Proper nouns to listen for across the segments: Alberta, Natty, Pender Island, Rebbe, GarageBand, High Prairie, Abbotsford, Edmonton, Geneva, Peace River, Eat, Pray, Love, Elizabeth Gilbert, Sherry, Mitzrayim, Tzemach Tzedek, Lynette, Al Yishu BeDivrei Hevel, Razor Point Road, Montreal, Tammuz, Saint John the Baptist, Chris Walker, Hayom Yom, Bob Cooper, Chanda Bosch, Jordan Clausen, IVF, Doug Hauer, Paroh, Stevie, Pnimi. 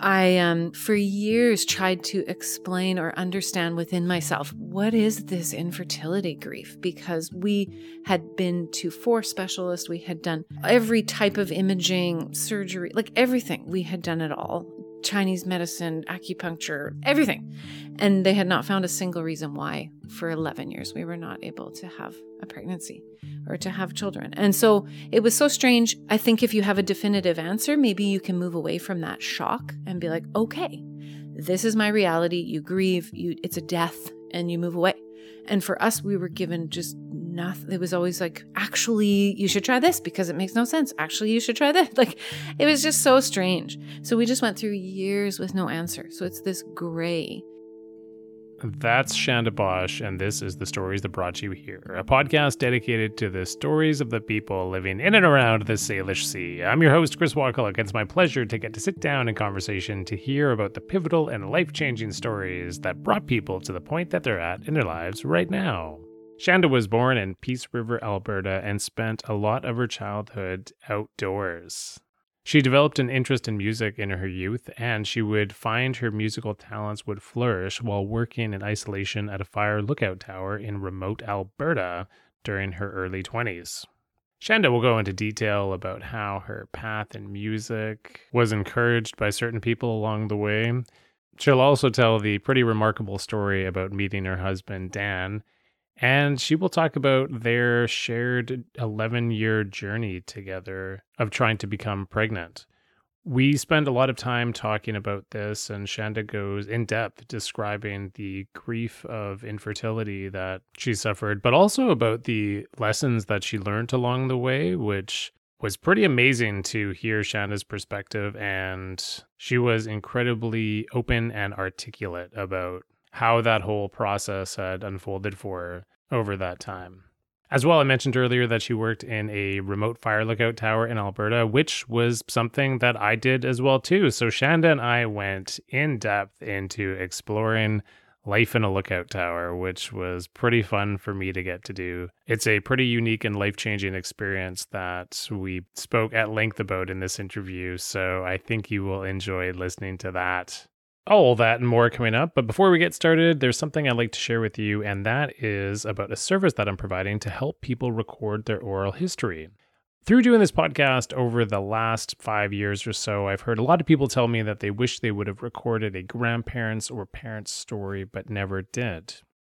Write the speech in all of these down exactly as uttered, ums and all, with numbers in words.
I, um, for years, tried to explain or understand within myself, what is this infertility grief? Because we had been to four specialists. We had done every type of imaging, surgery, like everything. We had done it all. Chinese medicine, acupuncture, everything. And they had not found a single reason why for eleven years we were not able to have a pregnancy or to have children. And so it was so strange. I think if you have a definitive answer, maybe you can move away from that shock and be like, okay, this is my reality. You grieve, you, it's a death, and you move away. And for us, we were given just nothing. It was always like, actually, you should try this because it makes no sense. Actually, you should try this. Like, it was just so strange. So we just went through years with no answer. So it's this gray. That's Chanda Bosch, and this is The Stories That Brought You Here, a podcast dedicated to the stories of the people living in and around the Salish Sea. I'm your host, Chris Walker, and it's my pleasure to get to sit down in conversation to hear about the pivotal and life-changing stories that brought people to the point that they're at in their lives right now. Chanda was born in Peace River, Alberta, and spent a lot of her childhood outdoors. She developed an interest in music in her youth, and she would find her musical talents would flourish while working in isolation at a fire lookout tower in remote Alberta during her early twenties. Chanda will go into detail about how her path in music was encouraged by certain people along the way. She'll also tell the pretty remarkable story about meeting her husband, Dan, and she will talk about their shared eleven-year journey together of trying to become pregnant. We spend a lot of time talking about this, and Chanda goes in-depth describing the grief of infertility that she suffered, but also about the lessons that she learned along the way, which was pretty amazing to hear Chanda's perspective, and she was incredibly open and articulate about how that whole process had unfolded for her over that time. As well, I mentioned earlier that she worked in a remote fire lookout tower in Alberta, which was something that I did as well too. So Chanda and I went in depth into exploring life in a lookout tower, which was pretty fun for me to get to do. It's a pretty unique and life-changing experience that we spoke at length about in this interview, so I think you will enjoy listening to that. All that and more coming up, but before we get started, there's something I'd like to share with you, and that is about a service that I'm providing to help people record their oral history. Through doing this podcast over the last five years or so, I've heard a lot of people tell me that they wish they would have recorded a grandparent's or parent's story, but never did.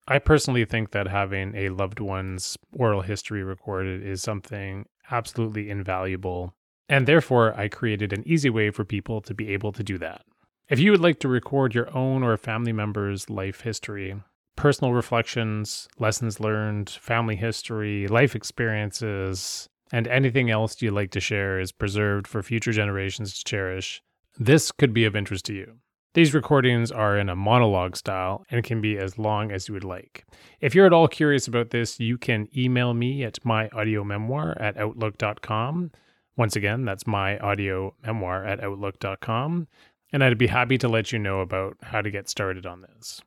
I personally think that having a loved one's oral history recorded is something absolutely invaluable, and therefore I created an easy way for people to be able to do that. If you would like to record your own or a family member's life history, personal reflections, lessons learned, family history, life experiences, and anything else you'd like to share is preserved for future generations to cherish, this could be of interest to you. These recordings are in a monologue style and can be as long as you would like. If you're at all curious about this, you can email me at myaudio memoir at outlook dot com. Once again, that's myaudio memoir at outlook dot com. And I'd be happy to let you know about how to get started on this.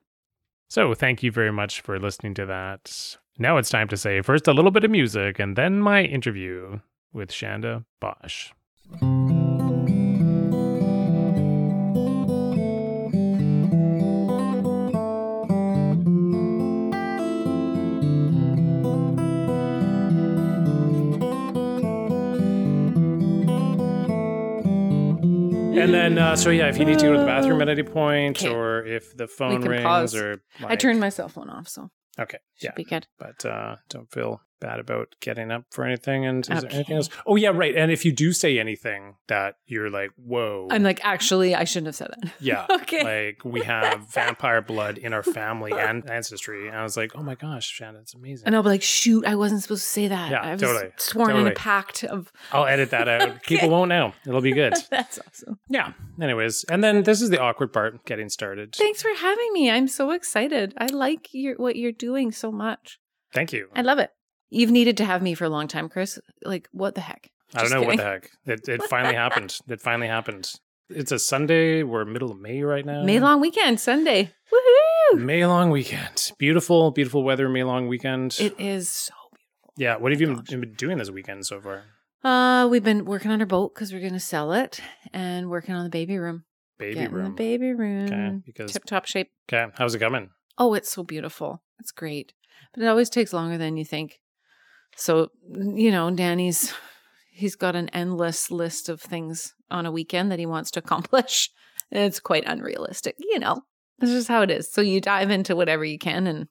So thank you very much for listening to that. Now it's time to say first a little bit of music and then my interview with Chanda Bosch. And then, uh, so yeah, if you need to go to the bathroom at any point, okay, or if the phone rings, pause. Or like... I turned my cell phone off, so okay, should yeah, be good. But uh, don't feel bad about getting up for anything. And is okay. There anything else? Oh yeah, right. And if you do say anything that you're like, whoa, I'm like, actually, I shouldn't have said that. Yeah, okay. Like we have vampire blood in our family and ancestry. And I was like, oh my gosh, Chanda, it's amazing. And I'll be like, shoot, I wasn't supposed to say that. Yeah, I was totally sworn totally. in a pact of. I'll edit that out. Okay. People won't know. It'll be good. That's awesome. Yeah. Anyways, and then this is the awkward part, getting started. Thanks for having me. I'm so excited. I like your what you're doing so much. Thank you. I love it. You've needed to have me for a long time, Chris. Like, what the heck? Just I don't know kidding. What the heck. It it finally happened. It finally happened. It's a Sunday. We're middle of May right now. May long weekend, Sunday. Woohoo! May long weekend. Beautiful, beautiful weather, May long weekend. It is so beautiful. Yeah. What have you been, been doing this weekend so far? Uh, we've been working on our boat because we're going to sell it and working on the baby room. baby get room. In the baby room. Okay, because tip top shape. Okay, how's it coming? Oh, it's so beautiful. It's great, but it always takes longer than you think. So you know, Danny's he's got an endless list of things on a weekend that he wants to accomplish, and it's quite unrealistic. You know, that's just how it is. So you dive into whatever you can, and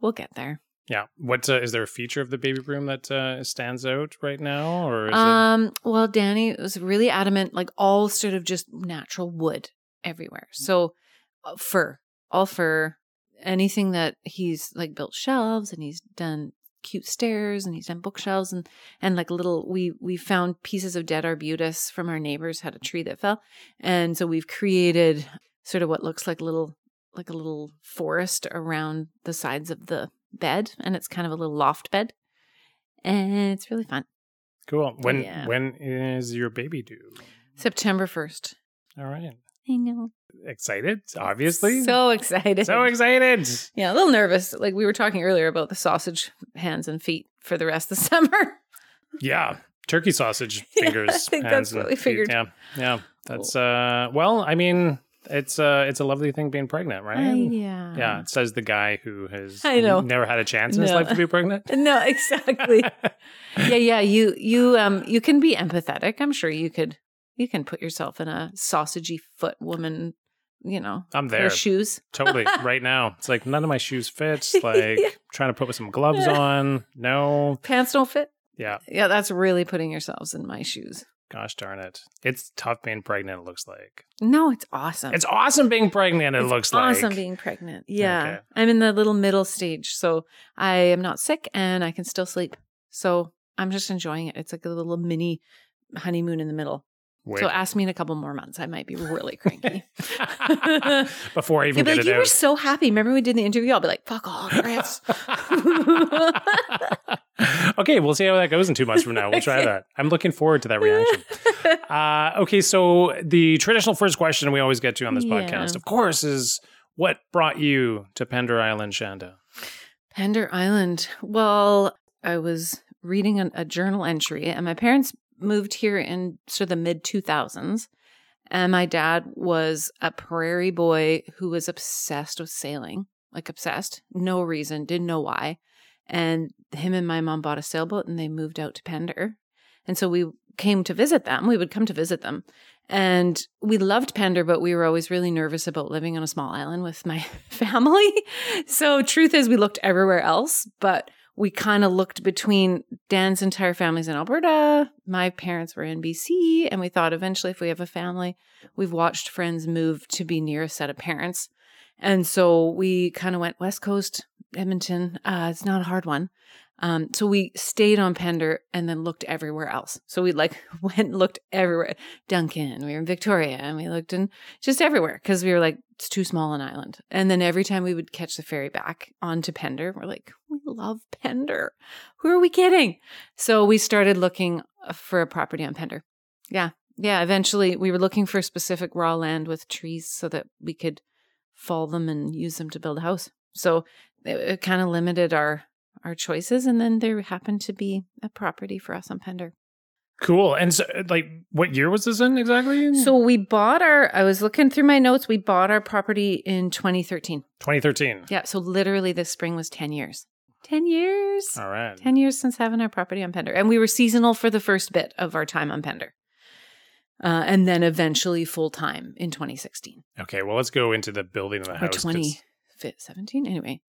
we'll get there. Yeah. What uh, is there a feature of the baby room that uh, stands out right now, or is um? It... Well, Danny was really adamant, like all sort of just natural wood everywhere. So uh, fur, all fur, anything that he's like built shelves, and he's done cute stairs, and he's done bookshelves, and and like little we we found pieces of dead arbutus from our neighbors had a tree that fell, and so we've created sort of what looks like little like a little forest around the sides of the bed, and it's kind of a little loft bed, and it's really fun. Cool. When yeah. when is your baby due? September first. All right. I know. Excited, obviously. So excited. So excited. Yeah, a little nervous. Like we were talking earlier about the sausage hands and feet for the rest of the summer. Yeah, turkey sausage fingers. Yeah, I think hands that's what we figured. Feet. Yeah, yeah. That's uh. Well, I mean. It's uh, it's a lovely thing being pregnant, right? Uh, yeah. Yeah, it says the guy who has I know. never had a chance in no. his life to be pregnant. No, exactly. yeah, yeah, you you um you can be empathetic. I'm sure you could you can put yourself in a sausagey foot woman, you know. I'm there. Her shoes. Totally, right now. It's like none of my shoes fits, like yeah. trying to put some gloves on. No. Pants don't fit? Yeah. Yeah, that's really putting yourselves in my shoes. Gosh darn it. It's tough being pregnant, it looks like. No, it's awesome. It's awesome being pregnant, it it's looks awesome like. Awesome being pregnant. Yeah. Okay. I'm in the little middle stage. So I am not sick and I can still sleep. So I'm just enjoying it. It's like a little mini honeymoon in the middle. Wait. So ask me in a couple more months. I might be really cranky. Before I even get like, it you out. You were so happy. Remember when we did the interview? I'll be like, fuck all, Chris. Okay, we'll see how that goes in two months from now. We'll try that. I'm looking forward to that reaction. Uh, okay, so the traditional first question we always get to on this yeah. podcast, of course, is what brought you to Pender Island, Chanda? Pender Island. Well, I was reading an, a journal entry, and my parents moved here in sort of the mid two thousands, and my dad was a prairie boy who was obsessed with sailing, like obsessed, no reason, didn't know why. And him and my mom bought a sailboat and they moved out to Pender. And so we came to visit them. We would come to visit them. And we loved Pender, but we were always really nervous about living on a small island with my family. So truth is we looked everywhere else, but we kind of looked between Dan's entire family's in Alberta. My parents were in B C. And we thought eventually if we have a family, we've watched friends move to be near a set of parents. And so we kind of went West Coast, Edmonton. Uh, it's not a hard one. Um, so we stayed on Pender and then looked everywhere else. So we like went and looked everywhere. Duncan, we were in Victoria and we looked in just everywhere because we were like, it's too small an island. And then every time we would catch the ferry back onto Pender, we're like, we love Pender. Who are we kidding? So we started looking for a property on Pender. Yeah. Yeah. Eventually we were looking for specific raw land with trees so that we could fall them and use them to build a house. So it, it kind of limited our our choices, and then there happened to be a property for us on Pender. Cool. And so, like, what year was this in exactly? So we bought our, I was looking through my notes, we bought our property in twenty thirteen. twenty thirteen. Yeah, so literally this spring was ten years. ten years. All right. ten years since having our property on Pender. And we were seasonal for the first bit of our time on Pender. Uh, and then eventually full-time in twenty sixteen. Okay, well, let's go into the building of the or house. twenty seventeen, anyway.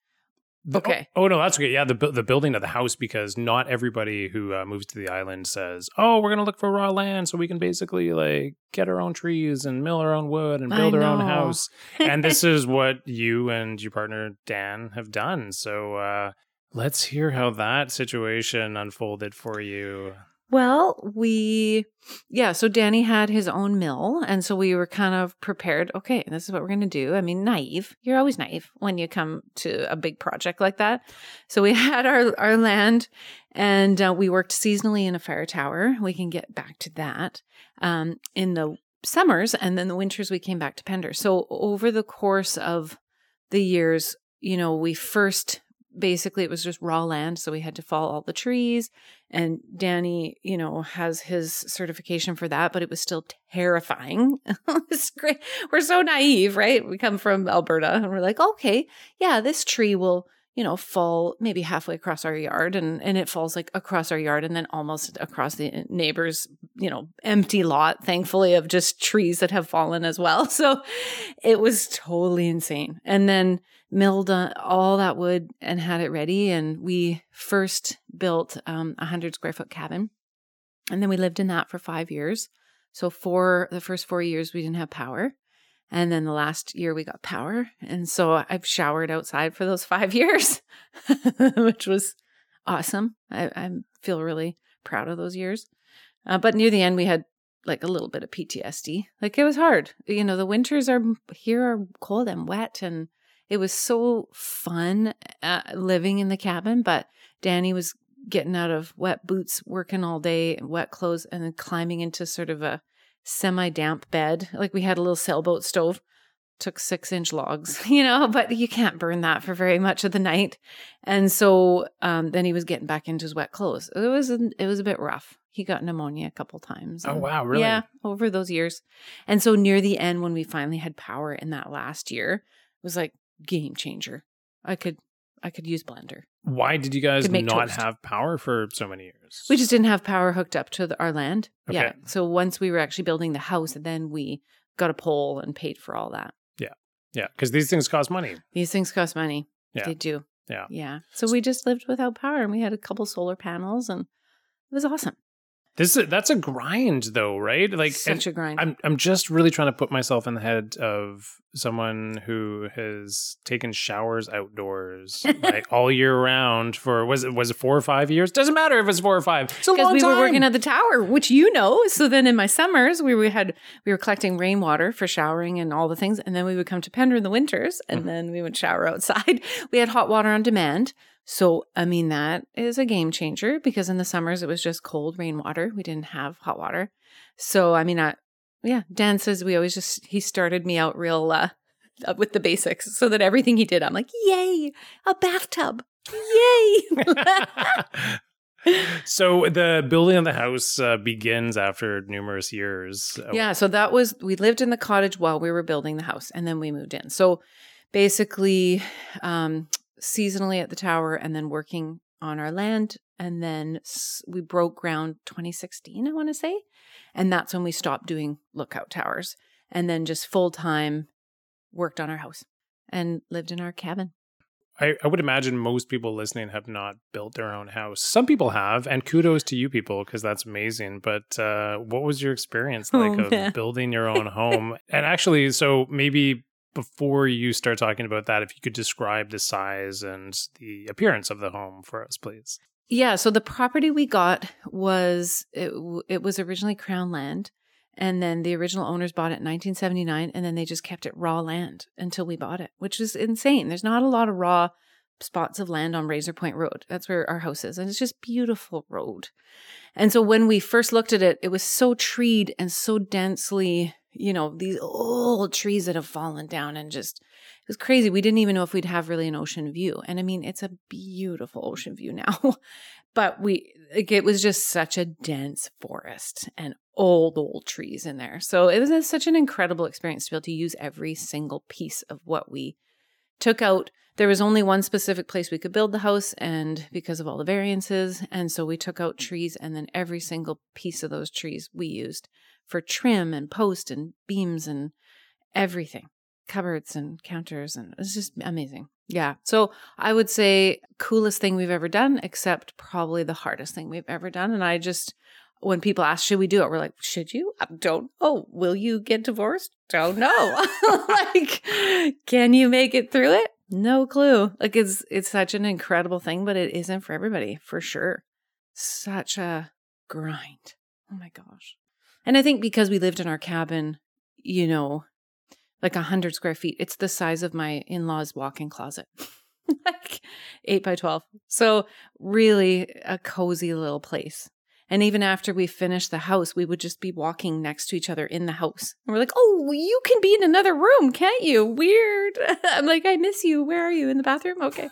The, okay. Oh, oh, no, that's okay. Yeah, the the building of the house, because not everybody who uh, moves to the island says, oh, we're going to look for raw land so we can basically like get our own trees and mill our own wood and build I our know. own house. And this is what you and your partner, Dan, have done. So uh, let's hear how that situation unfolded for you. Well, we, yeah, so Danny had his own mill, and so we were kind of prepared, okay, this is what we're going to do. I mean, naive. You're always naive when you come to a big project like that. So we had our, our land, and uh, we worked seasonally in a fire tower. We can get back to that um, in the summers, and then the winters we came back to Pender. So over the course of the years, you know, we first basically it was just raw land. So we had to fall all the trees, and Danny, you know, has his certification for that, but it was still terrifying. It's great. We're so naive, right? We come from Alberta and we're like, okay, yeah, this tree will, you know, fall maybe halfway across our yard, and, and it falls like across our yard and then almost across the neighbor's, you know, empty lot, thankfully, of just trees that have fallen as well. So it was totally insane. And then milled all that wood and had it ready. And we first built um, a hundred square foot cabin. And then we lived in that for five years. So for the first four years, we didn't have power. And then the last year we got power. And so I've showered outside for those five years, which was awesome. I, I feel really proud of those years. Uh, but near the end, we had like a little bit of P T S D. Like it was hard. You know, the winters are here are cold and wet. And it was so fun uh, living in the cabin. But Danny was getting out of wet boots, working all day in wet clothes, and then climbing into sort of a semi-damp bed. Like we had a little sailboat stove, took six inch logs, you know, but you can't burn that for very much of the night. And so um, then he was getting back into his wet clothes. It was, it was a bit rough. He got pneumonia a couple times. Oh, wow. Really? Yeah. Over those years. And so near the end, when we finally had power in that last year, it was like game changer. I could, I could use blender. Why did you guys not toast. have power for so many years? We just didn't have power hooked up to the, our land. Okay. Yeah. So once we were actually building the house, then we got a pole and paid for all that. Yeah. Yeah. Because these things cost money. These things cost money. Yeah. They do. Yeah. Yeah. So we just lived without power, and we had a couple solar panels, and it was awesome. This is, that's a grind though, right? Like such a grind. I'm I'm just really trying to put myself in the head of someone who has taken showers outdoors like all year round for was it was it four or five years? Doesn't matter if it's four or five. It's a long time. Because we were working at the tower, which you know. So then in my summers we we had we were collecting rainwater for showering and all the things, and then we would come to Pender in the winters, and mm-hmm. then we would shower outside. We had hot water on demand. So, I mean, that is a game changer because in the summers it was just cold rainwater. We didn't have hot water. So, I mean, I, yeah, Dan says we always just, he started me out real uh, with the basics so that everything he did, I'm like, yay, a bathtub. Yay. So the building of the house uh, begins after numerous years. Yeah. So that was, we lived in the cottage while we were building the house, and then we moved in. So basically, um, seasonally at the tower, and then working on our land. And then we broke ground twenty sixteen, I want to say. And that's when we stopped doing lookout towers, and then just full time worked on our house and lived in our cabin. I, I would imagine most people listening have not built their own house. Some people have, and kudos to you people, because that's amazing. But uh, what was your experience like oh, of yeah. building your own home? And actually, so maybe before you start talking about that, if you could describe the size and the appearance of the home for us, please. Yeah. So the property we got was, it, it was originally Crown Land. And then the original owners bought it in nineteen seventy-nine. And then they just kept it raw land until we bought it, which is insane. There's not a lot of raw spots of land on Razor Point Road. That's where our house is. And it's just beautiful road. And so when we first looked at it, it was so treed and so densely, you know, these old trees that have fallen down, and just, it was crazy. We didn't even know if we'd have really an ocean view. And I mean, it's a beautiful ocean view now, but we, like, it was just such a dense forest and old, old trees in there. So it was a, such an incredible experience to be able to use every single piece of what we took out. There was only one specific place we could build the house, and because of all the variances. And so we took out trees, and then every single piece of those trees we used for trim and post and beams and everything, cupboards and counters, and it's just amazing. Yeah. So I would say coolest thing we've ever done, except probably the hardest thing we've ever done. And I just, when people ask, should we do it? We're like, should you? I don't know. Will you get divorced? Don't know. Like, can you make it through it? No clue. Like it's, it's such an incredible thing, but it isn't for everybody for sure. Such a grind. Oh my gosh. And I think because we lived in our cabin, you know, like a hundred square feet, it's the size of my in-laws' walk-in closet, like eight by twelve. So really a cozy little place. And even after we finished the house, we would just be walking next to each other in the house. And we're like, oh, you can be in another room, can't you? Weird. I'm like, I miss you. Where are you? In the bathroom? Okay.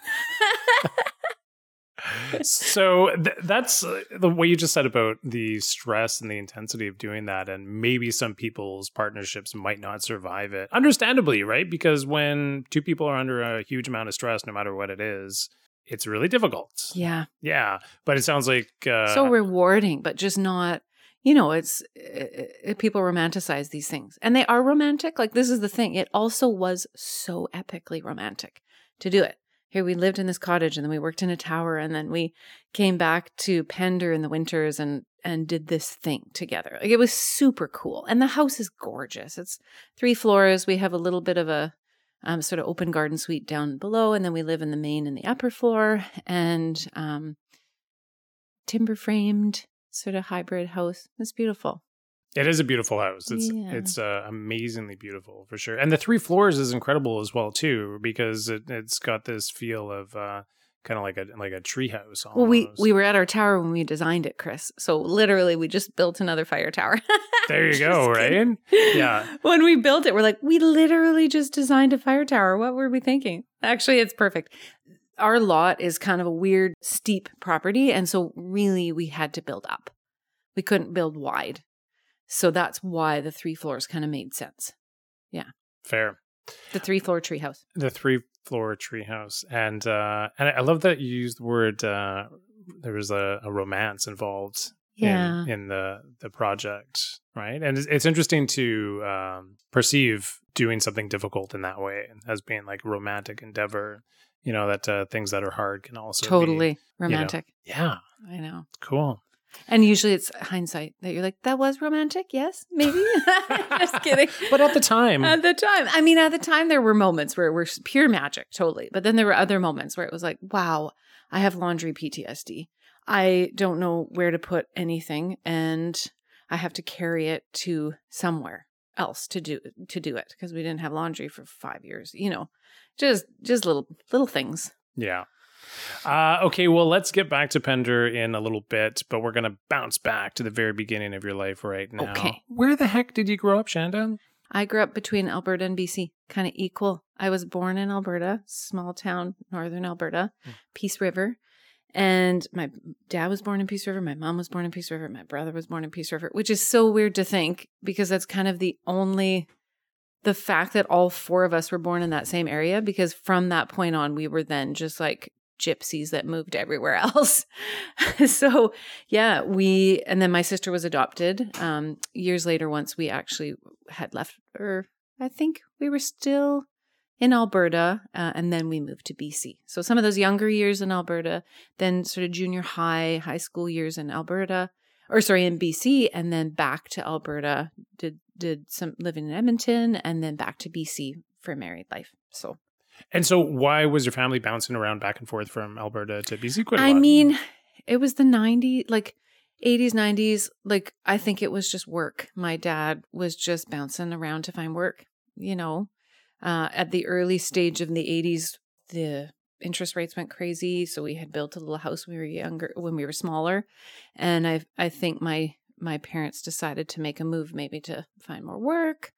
So th- that's uh, the way you just said about the stress and the intensity of doing that. And maybe some people's partnerships might not survive it. Understandably, right? Because when two people are under a huge amount of stress, no matter what it is, it's really difficult. Yeah. Yeah. But it sounds like... Uh, so rewarding, but just not, you know, it's it, it, people romanticize these things. And they are romantic. Like, this is the thing. It also was so epically romantic to do it. Here we lived in this cottage, and then we worked in a tower, and then we came back to Pender in the winters and and did this thing together. Like, it was super cool. And the house is gorgeous. It's three floors. We have a little bit of a um, sort of open garden suite down below, and then we live in the main and the upper floor, and um, timber framed sort of hybrid house. It's beautiful. It is a beautiful house. It's yeah. it's uh, amazingly beautiful, for sure. And the three floors is incredible as well, too, because it, it's got this feel of uh, kind of like a like a treehouse. Well, we, we were at our tower when we designed it, Chris. So literally, we just built another fire tower. There you go, right? Kidding. Yeah. When we built it, we're like, we literally just designed a fire tower. What were we thinking? Actually, it's perfect. Our lot is kind of a weird, steep property. And so really, we had to build up. We couldn't build wide. So that's why the three floors kind of made sense. Yeah. Fair. The three-floor treehouse. The three-floor treehouse. And uh, and I love that you used the word, uh, there was a, a romance involved yeah. in, in the, the project, right? And it's, it's interesting to um, perceive doing something difficult in that way as being like a romantic endeavor, you know, that uh, things that are hard can also totally be romantic. You know, yeah. I know. Cool. And usually it's hindsight that you're like, that was romantic. Yes, maybe. Just kidding. But at the time. At the time. I mean, at the time, there were moments where it was pure magic, totally. But then there were other moments where it was like, wow, I have laundry P T S D. I don't know where to put anything, and I have to carry it to somewhere else to do to do it because we didn't have laundry for five years. You know, just just little little things. Yeah. Uh, okay, well, let's get back to Pender in a little bit, but we're going to bounce back to the very beginning of your life right now. Okay. Where the heck did you grow up, Chanda? I grew up between Alberta and B C, kind of equal. I was born in Alberta, small town, northern Alberta, mm. Peace River. And my dad was born in Peace River, my mom was born in Peace River, my brother was born in Peace River, which is so weird to think because that's kind of the only... The fact that all four of us were born in that same area, because from that point on, we were then just like gypsies that moved everywhere else. So yeah, we, and then my sister was adopted um, years later once we actually had left, or I think we were still in Alberta uh, and then we moved to B C. So some of those younger years in Alberta, then sort of junior high, high school years in Alberta, or sorry, in B C, and then back to Alberta, did did some living in Edmonton, and then back to B C for married life. So, and so why was your family bouncing around back and forth from Alberta to B C quite a lot? I mean, it was the nineties, like eighties, nineties. Like, I think it was just work. My dad was just bouncing around to find work, you know, uh, at the early stage of the eighties, the interest rates went crazy. So we had built a little house when we were younger, when we were smaller. And I, I think my, my parents decided to make a move maybe to find more work.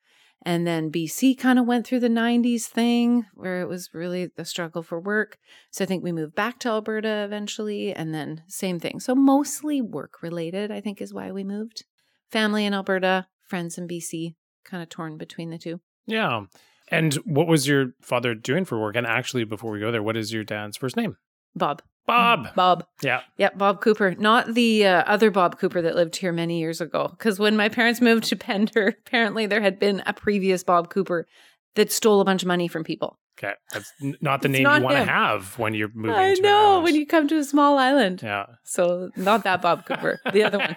And then B C kind of went through the nineties thing where it was really the struggle for work. So I think we moved back to Alberta eventually and then same thing. So mostly work related, I think, is why we moved. Family in Alberta, friends in B C, kind of torn between the two. Yeah. And what was your father doing for work? And actually, before we go there, what is your dad's first name? Bob. Bob. Bob. Yeah. Yeah, Bob Cooper. Not the uh, other Bob Cooper that lived here many years ago. Because when my parents moved to Pender, apparently there had been a previous Bob Cooper that stole a bunch of money from people. Okay. That's not the name not you want to have when you're moving I to I know, when you come to a small island. Yeah. So not that Bob Cooper, the other one.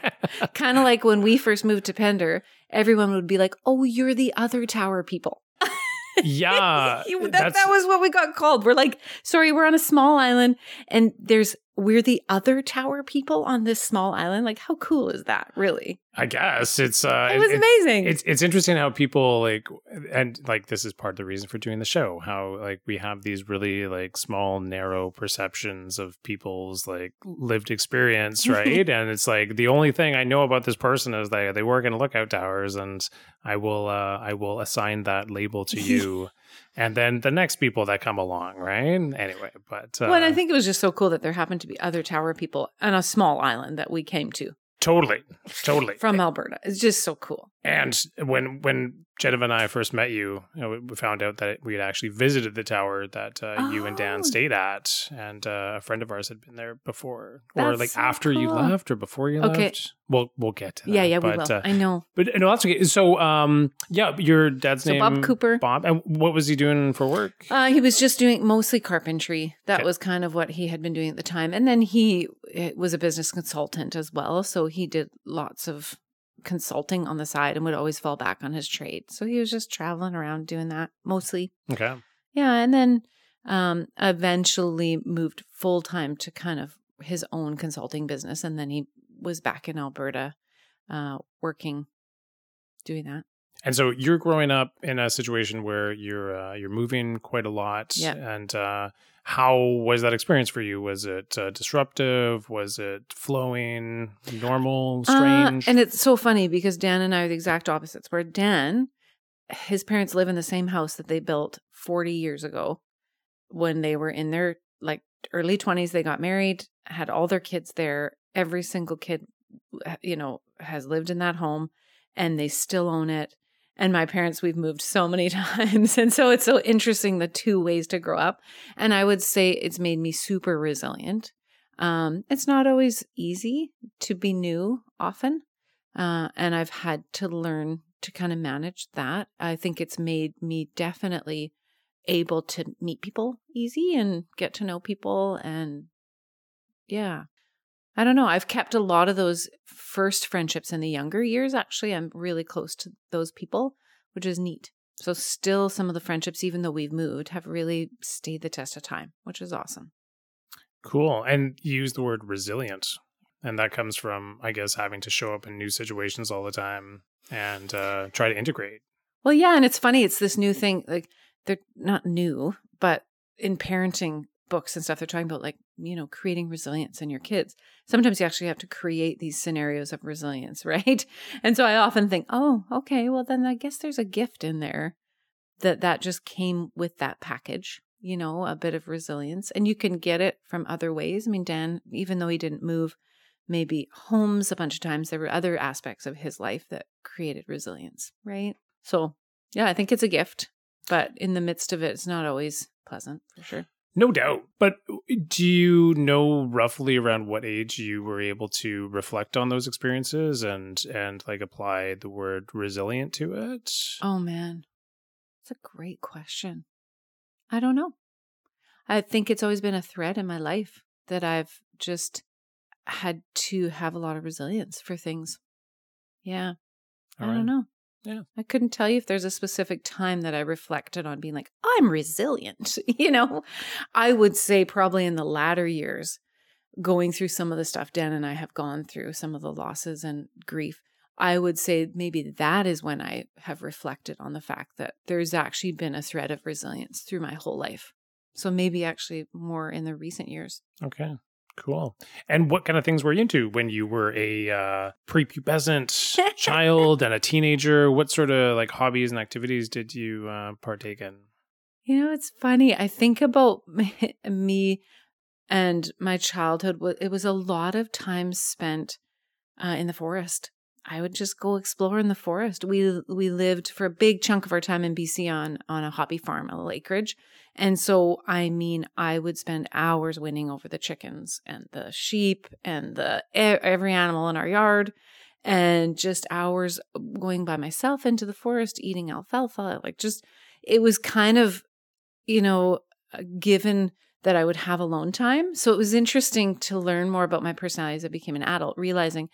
Kind of like when we first moved to Pender, everyone would be like, oh, you're the other tower people. Yeah. that, that was what we got called. We're like, sorry, we're on a small island and there's we're the other tower people on this small island. Like, how cool is that, really? I guess it's uh, it was it, amazing. It's, it's it's interesting how people like, and like this is part of the reason for doing the show. How like we have these really like small, narrow perceptions of people's like lived experience, right? And it's like the only thing I know about this person is they they work in lookout towers, and I will uh, I will assign that label to you. And then the next people that come along, right? Anyway, but... Uh, well, and I think it was just so cool that there happened to be other tower people on a small island that we came to. Totally. Totally. From Alberta. It's just so cool. And when when Geneva and I first met you, you know, we found out that we had actually visited the tower that uh, oh. you and Dan stayed at. And uh, a friend of ours had been there before. That's or like so after cool. you left or before you okay. left. We'll, we'll get to that. Yeah, yeah, but, we will. Uh, I know. But no, that's okay. So, um, yeah, your dad's so name... Bob Cooper. Bob. And what was he doing for work? Uh, he was just doing mostly carpentry. That okay. was kind of what he had been doing at the time. And then he was a business consultant as well. So he did lots of... consulting on the side and would always fall back on his trade. So he was just traveling around doing that mostly. Okay. Yeah. And then um, eventually moved full time to kind of his own consulting business. And then he was back in Alberta uh, working, doing that. And so you're growing up in a situation where you're uh, you're moving quite a lot. Yeah. And uh, how was that experience for you? Was it uh, disruptive? Was it flowing, normal, strange? Uh, and it's so funny because Dan and I are the exact opposites. Where Dan, his parents live in the same house that they built forty years ago when they were in their like early twenties. They got married, had all their kids there. Every single kid, you know, has lived in that home and they still own it. And my parents, we've moved so many times. And so it's so interesting, the two ways to grow up. And I would say it's made me super resilient. Um, it's not always easy to be new often. Uh, and I've had to learn to kind of manage that. I think it's made me definitely able to meet people easy and get to know people. And yeah, I don't know. I've kept a lot of those first friendships in the younger years. Actually, I'm really close to those people, which is neat. So still some of the friendships, even though we've moved, have really stayed the test of time, which is awesome. Cool. And you use the word resilient. And that comes from, I guess, having to show up in new situations all the time and uh, try to integrate. Well, yeah. And it's funny. It's this new thing. Like, they're not new, but in parenting books and stuff, they're talking about, like, you know, creating resilience in your kids. Sometimes you actually have to create these scenarios of resilience, right? And so I often think, oh, okay, well then I guess there's a gift in there that that just came with that package, you know, a bit of resilience. And you can get it from other ways. I mean, Dan, even though he didn't move maybe homes a bunch of times, there were other aspects of his life that created resilience, right? So yeah, I think it's a gift, but in the midst of it, it's not always pleasant for sure. No doubt. But do you know roughly around what age you were able to reflect on those experiences and, and like apply the word resilient to it? Oh, man. That's a great question. I don't know. I think it's always been a thread in my life that I've just had to have a lot of resilience for things. Yeah. All I right. don't know. Yeah. I couldn't tell you if there's a specific time that I reflected on being like, I'm resilient. You know, I would say probably in the latter years, going through some of the stuff Dan and I have gone through, some of the losses and grief, I would say maybe that is when I have reflected on the fact that there's actually been a thread of resilience through my whole life. So maybe actually more in the recent years. Okay. Cool. And what kind of things were you into when you were a uh, prepubescent child and a teenager? What sort of like hobbies and activities did you uh, partake in? You know, it's funny. I think about me and my childhood. It was a lot of time spent uh, in the forest. I would just go explore in the forest. We we lived for a big chunk of our time in B C on, on a hobby farm, a little acreage. And so, I mean, I would spend hours winning over the chickens and the sheep and the every animal in our yard and just hours going by myself into the forest, eating alfalfa. Like just, it was kind of, you know, given that I would have alone time. So it was interesting to learn more about my personality as I became an adult, realizing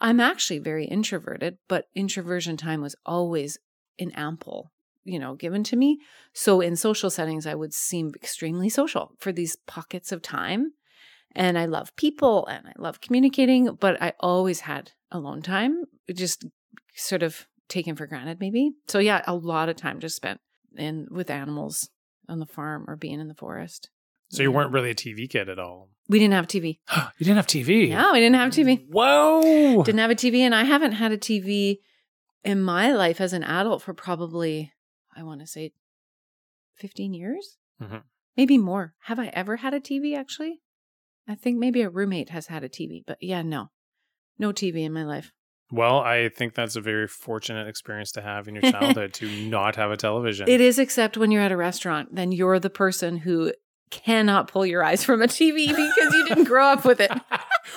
I'm actually very introverted, but introversion time was always an ample, you know, given to me. So in social settings, I would seem extremely social for these pockets of time. And I love people and I love communicating, but I always had alone time, just sort of taken for granted maybe. So yeah, a lot of time just spent in with animals on the farm or being in the forest. So you weren't really a T V kid at all? We didn't have T V. You didn't have T V? No, we didn't have T V. Whoa! Didn't have a T V, and I haven't had a T V in my life as an adult for probably, I want to say, fifteen years? Mm-hmm. Maybe more. Have I ever had a T V, actually? I think maybe a roommate has had a T V, but yeah, no. No T V in my life. Well, I think that's a very fortunate experience to have in your childhood, to not have a television. It is, except when you're at a restaurant, then you're the person who cannot pull your eyes from a T V because you didn't grow up with it.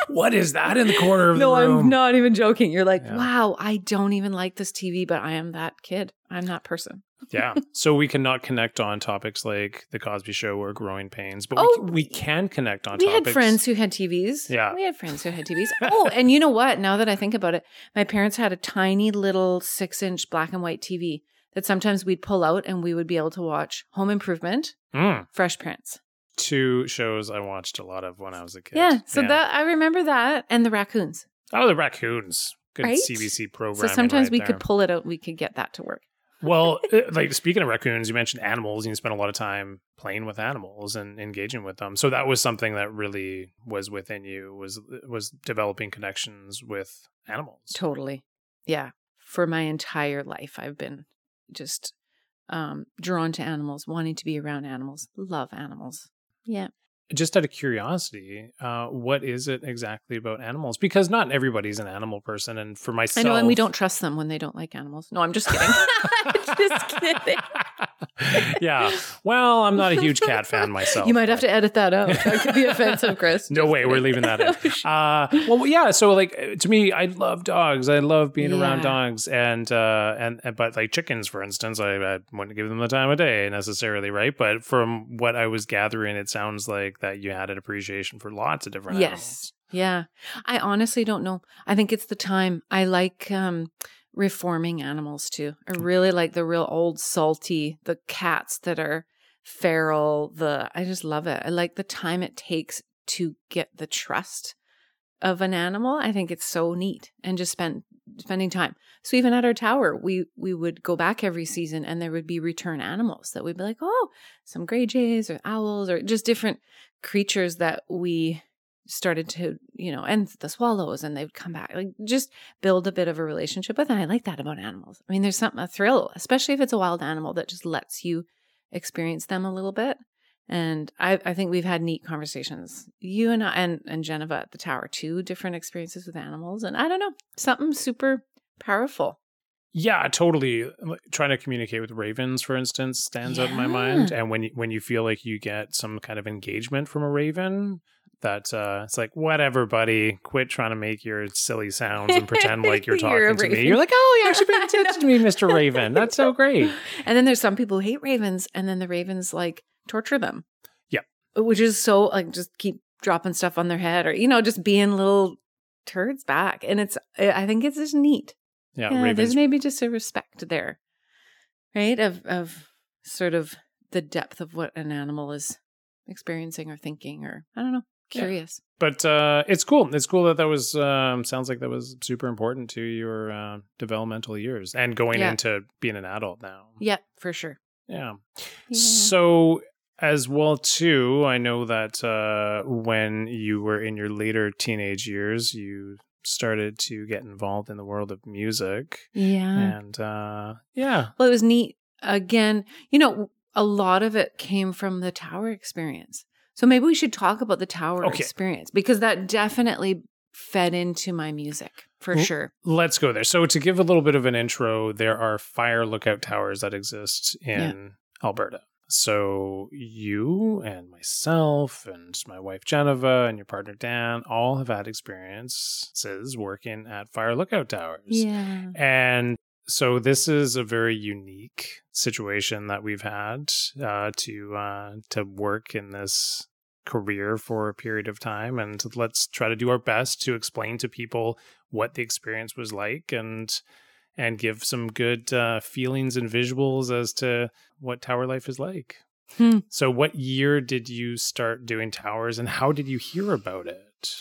What is that in the corner of no, the room? No, I'm not even joking. You're like, yeah. Wow, I don't even like this T V, but I am that kid. I'm that person. Yeah. So we cannot connect on topics like The Cosby Show or Growing Pains, but oh, we, we can connect on we topics. We had friends who had T Vs. Yeah. We had friends who had T Vs. Oh, and you know what? Now that I think about it, my parents had a tiny little six-inch black and white T V that sometimes we'd pull out and we would be able to watch Home Improvement, mm. Fresh Prince. Two shows I watched a lot of when I was a kid. Yeah, so yeah. that I remember that and the Raccoons. Oh, the Raccoons. Good right? C B C programming. So sometimes right we there. could pull it out. We could get that to work. Well, like speaking of raccoons, you mentioned animals, and you spent a lot of time playing with animals and engaging with them. So that was something that really was within you, was was developing connections with animals. Totally. Yeah. For my entire life, I've been just um, drawn to animals, wanting to be around animals, love animals. Yeah. Just out of curiosity, uh, what is it exactly about animals? Because not everybody's an animal person. And for myself... I know, and we don't trust them when they don't like animals. No, I'm just kidding. Just kidding. Yeah. Well, I'm not a huge cat fan myself. You might have to edit that out. That could be offensive, Chris. No way. We're leaving that in. Uh, well, yeah. So like, to me, I love dogs. I love being yeah. around dogs. And, uh, and, and but like chickens, for instance, I, I wouldn't give them the time of day necessarily, right? But from what I was gathering, it sounds like that you had an appreciation for lots of different yes. animals. Yeah. I honestly don't know. I think it's the time. I like um, reforming animals too. I really like the real old salty, the cats that are feral. The I just love it. I like the time it takes to get the trust of an animal. I think it's so neat, and just spend spending time. So even at our tower, we we would go back every season, and there would be return animals that we'd be like, oh, some gray jays or owls or just different creatures that we started to, you know, and the swallows, and they would come back, like just build a bit of a relationship with. And I like that about animals. I mean, there's something, a thrill, especially if it's a wild animal, that just lets you experience them a little bit. And I, I think we've had neat conversations, you and I, and, and Geneva at the tower, too, different experiences with animals. And I don't know, something super powerful. Yeah, totally. Trying to communicate with ravens, for instance, stands yeah. out in my mind. And when, when you feel like you get some kind of engagement from a raven, that uh, it's like, whatever, buddy, quit trying to make your silly sounds and pretend like you're talking you're to raven. me. You're like, oh, you actually paid attention to me, Mister Raven. That's so great. And then there's some people who hate ravens, and then the ravens, like, torture them. Yeah. Which is so, like, just keep dropping stuff on their head, or, you know, just being little turds back. And it's, I think it's just neat. Yeah. yeah there's maybe just a respect there, right? Of, of sort of the depth of what an animal is experiencing or thinking, or I don't know, curious. Yeah. But uh, it's cool. It's cool that that was, um, sounds like that was super important to your uh, developmental years and going yeah. into being an adult now. Yeah, for sure. Yeah. yeah. So, as well, too, I know that uh, when you were in your later teenage years, you started to get involved in the world of music. Yeah. And, uh, yeah. Well, it was neat. Again, you know, a lot of it came from the tower experience. So maybe we should talk about the tower okay. experience, because that definitely fed into my music. For sure. Let's go there. So to give a little bit of an intro, there are fire lookout towers that exist in yeah. Alberta. So you and myself and my wife, Geneva, and your partner, Dan, all have had experiences working at fire lookout towers. Yeah. And so this is a very unique situation that we've had uh, to uh, to work in this career for a period of time, and let's try to do our best to explain to people what the experience was like, and and give some good uh, feelings and visuals as to what tower life is like. Hmm. So what year did you start doing towers and how did you hear about it?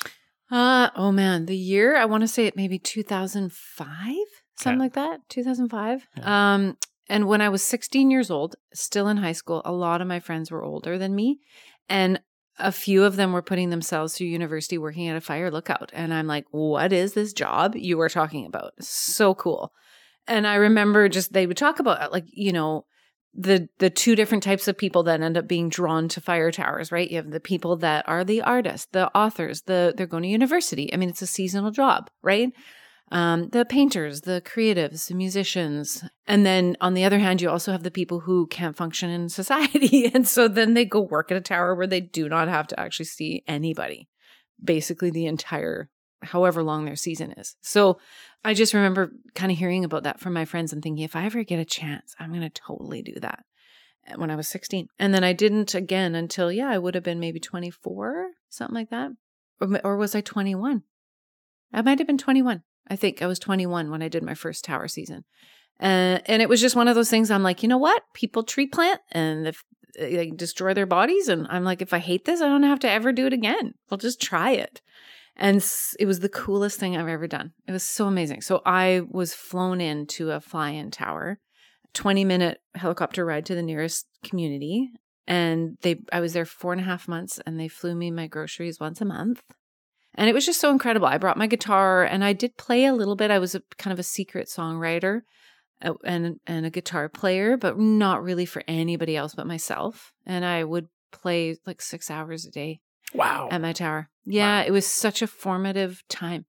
Uh, oh, man. The year, I want to say it maybe two thousand five, something yeah. like that, two thousand five. Yeah. Um, and when I was sixteen years old, still in high school, a lot of my friends were older than me. And a few of them were putting themselves through university working at a fire lookout. And I'm like, what is this job you are talking about? So cool. And I remember just they would talk about, like, you know, the the two different types of people that end up being drawn to fire towers, right? You have the people that are the artists, the authors, the they're going to university. I mean, it's a seasonal job, right? Um, the painters, the creatives, the musicians. And then on the other hand, you also have the people who can't function in society. And so then they go work at a tower where they do not have to actually see anybody, basically the entire, however long their season is. So I just remember kind of hearing about that from my friends and thinking, if I ever get a chance, I'm going to totally do that when I was sixteen. And then I didn't again until, yeah, I would have been maybe twenty-four, something like that. Or, or was I twenty-one? I might have been twenty-one. I think I was twenty-one when I did my first tower season. Uh, and it was just one of those things. I'm like, you know what? People tree plant and if they destroy their bodies. And I'm like, if I hate this, I don't have to ever do it again. We'll just try it. And it was the coolest thing I've ever done. It was so amazing. So I was flown into a fly-in tower, twenty-minute helicopter ride to the nearest community. And they, I was there four and a half months and they flew me my groceries once a month. And it was just so incredible. I brought my guitar and I did play a little bit. I was a, kind of a secret songwriter and and a guitar player, but not really for anybody else but myself. And I would play like six hours a day. Wow. At my tower. Yeah, wow. It was such a formative time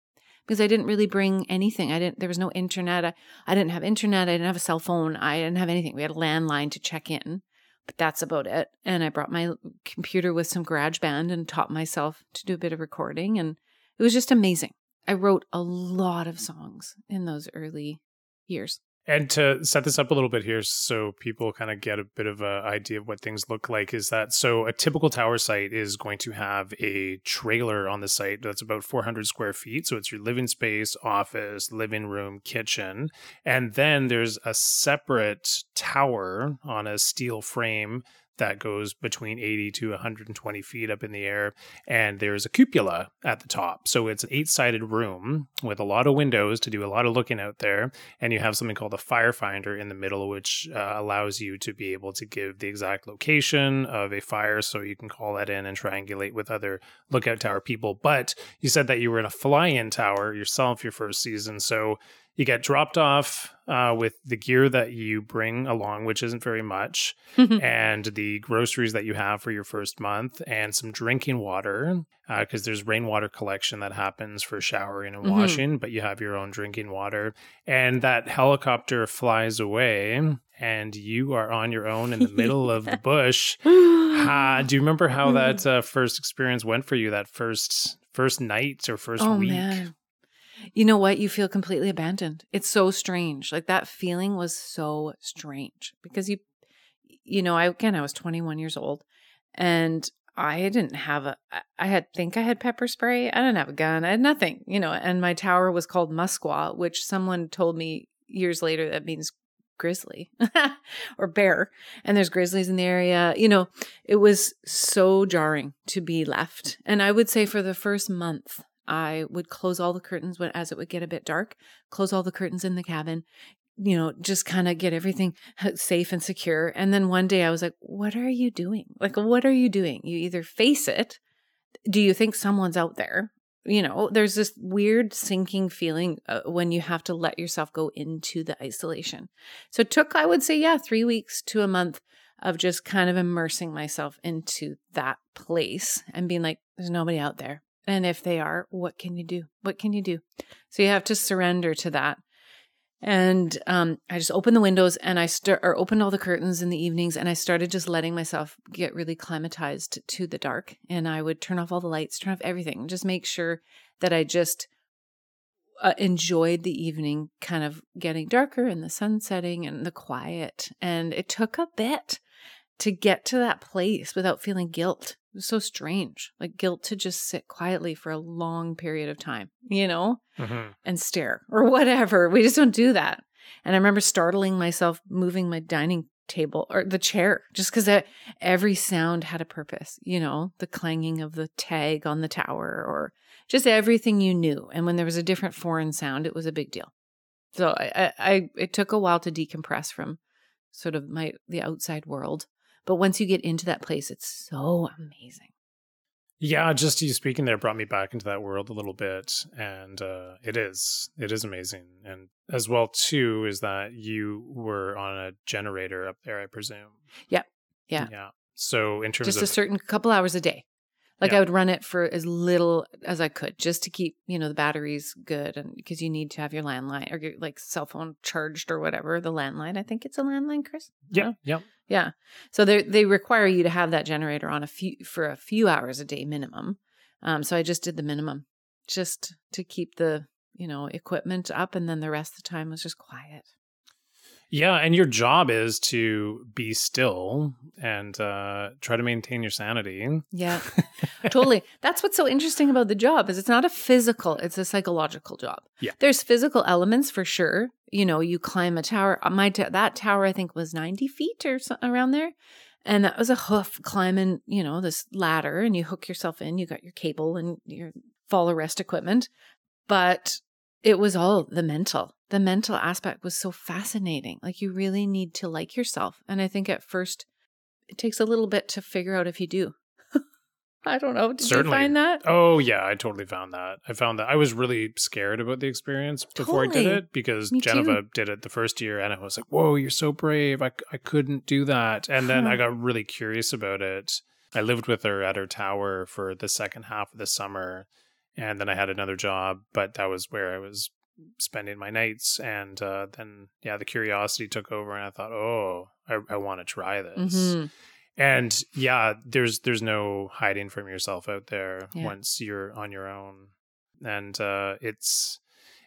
because I didn't really bring anything. I didn't. There was no internet. I, I didn't have internet. I didn't have a cell phone. I didn't have anything. We had a landline to check in, but that's about it. And I brought my computer with some GarageBand and taught myself to do a bit of recording. And it was just amazing. I wrote a lot of songs in those early years. And to set this up a little bit here so people kind of get a bit of an idea of what things look like is that so a typical tower site is going to have a trailer on the site that's about four hundred square feet. So it's your living space, office, living room, kitchen. And then there's a separate tower on a steel frame that goes between eighty to one hundred twenty feet up in the air. And there's a cupola at the top. So it's an eight-sided room with a lot of windows to do a lot of looking out there. And you have something called a fire finder in the middle, which uh, allows you to be able to give the exact location of a fire. So you can call that in and triangulate with other lookout tower people. But you said that you were in a fly-in tower yourself your first season. So you get dropped off uh, with the gear that you bring along, which isn't very much, and the groceries that you have for your first month and some drinking water because uh, there's rainwater collection that happens for showering and washing, mm-hmm. but you have your own drinking water. And that helicopter flies away and you are on your own in the middle of the bush. Uh, do you remember how that uh, first experience went for you, that first first night or first oh, week? Man. You know what? You feel completely abandoned. It's so strange. Like that feeling was so strange because you, you know, I, again, I was twenty-one years old and I didn't have a, I had, think I had pepper spray. I didn't have a gun. I had nothing, you know, and my tower was called Musquaw, which someone told me years later that means grizzly or bear. And there's grizzlies in the area. You know, it was so jarring to be left. And I would say for the first month, I would close all the curtains when, as it would get a bit dark, close all the curtains in the cabin, you know, just kind of get everything safe and secure. And then one day I was like, what are you doing? Like, what are you doing? You either face it. Do you think someone's out there? You know, there's this weird sinking feeling uh, when you have to let yourself go into the isolation. So it took, I would say, yeah, three weeks to a month of just kind of immersing myself into that place and being like, there's nobody out there. And if they are, what can you do? What can you do? So you have to surrender to that. And um, I just opened the windows and I st- or opened all the curtains in the evenings and I started just letting myself get really climatized to the dark. And I would turn off all the lights, turn off everything, just make sure that I just uh, enjoyed the evening kind of getting darker and the sun setting and the quiet. And it took a bit to get to that place without feeling guilt. It was so strange, like guilt to just sit quietly for a long period of time, you know, mm-hmm. and stare or whatever. We just don't do that. And I remember startling myself, moving my dining table or the chair, just because every sound had a purpose, you know, the clanging of the tag on the tower or just everything you knew. And when there was a different foreign sound, it was a big deal. So I, I, I it took a while to decompress from sort of my, the outside world. But once you get into that place, it's so amazing. Yeah, just you speaking there brought me back into that world a little bit, and uh, it is, it is amazing. And as well, too, is that you were on a generator up there, I presume. Yeah, yeah, yeah. So in terms just of just a certain couple hours a day, like yeah. I would run it for as little as I could, just to keep you know the batteries good, and because you need to have your landline or your, like cell phone charged or whatever. The landline, I think it's a landline, Chris. Yeah, yeah. Yeah. So they they require you to have that generator on a few for a few hours a day minimum. Um, so I just did the minimum just to keep the, you know, equipment up. And then the rest of the time was just quiet. Yeah. And your job is to be still and uh, try to maintain your sanity. Yeah, totally. That's what's so interesting about the job is it's not a physical, it's a psychological job. Yeah. There's physical elements for sure. You know, you climb a tower. My ta- that tower, I think, was ninety feet or so, around there. And that was a hoof climbing, you know, this ladder, and you hook yourself in. You got your cable and your fall arrest equipment. But it was all the mental. The mental aspect was so fascinating. Like, you really need to like yourself. And I think at first it takes a little bit to figure out if you do. I don't know. Did Certainly. you find that? Oh, yeah. I totally found that. I found that I was really scared about the experience before totally. I did it because Me Geneva too. did it the first year. And I was like, whoa, you're so brave. I, I couldn't do that. And then I got really curious about it. I lived with her at her tower for the second half of the summer. And then I had another job, but that was where I was spending my nights. And uh, then, yeah, the curiosity took over. And I thought, oh, I, I want to try this. Mm-hmm. And yeah, there's there's no hiding from yourself out there yeah. once you're on your own. And uh, it's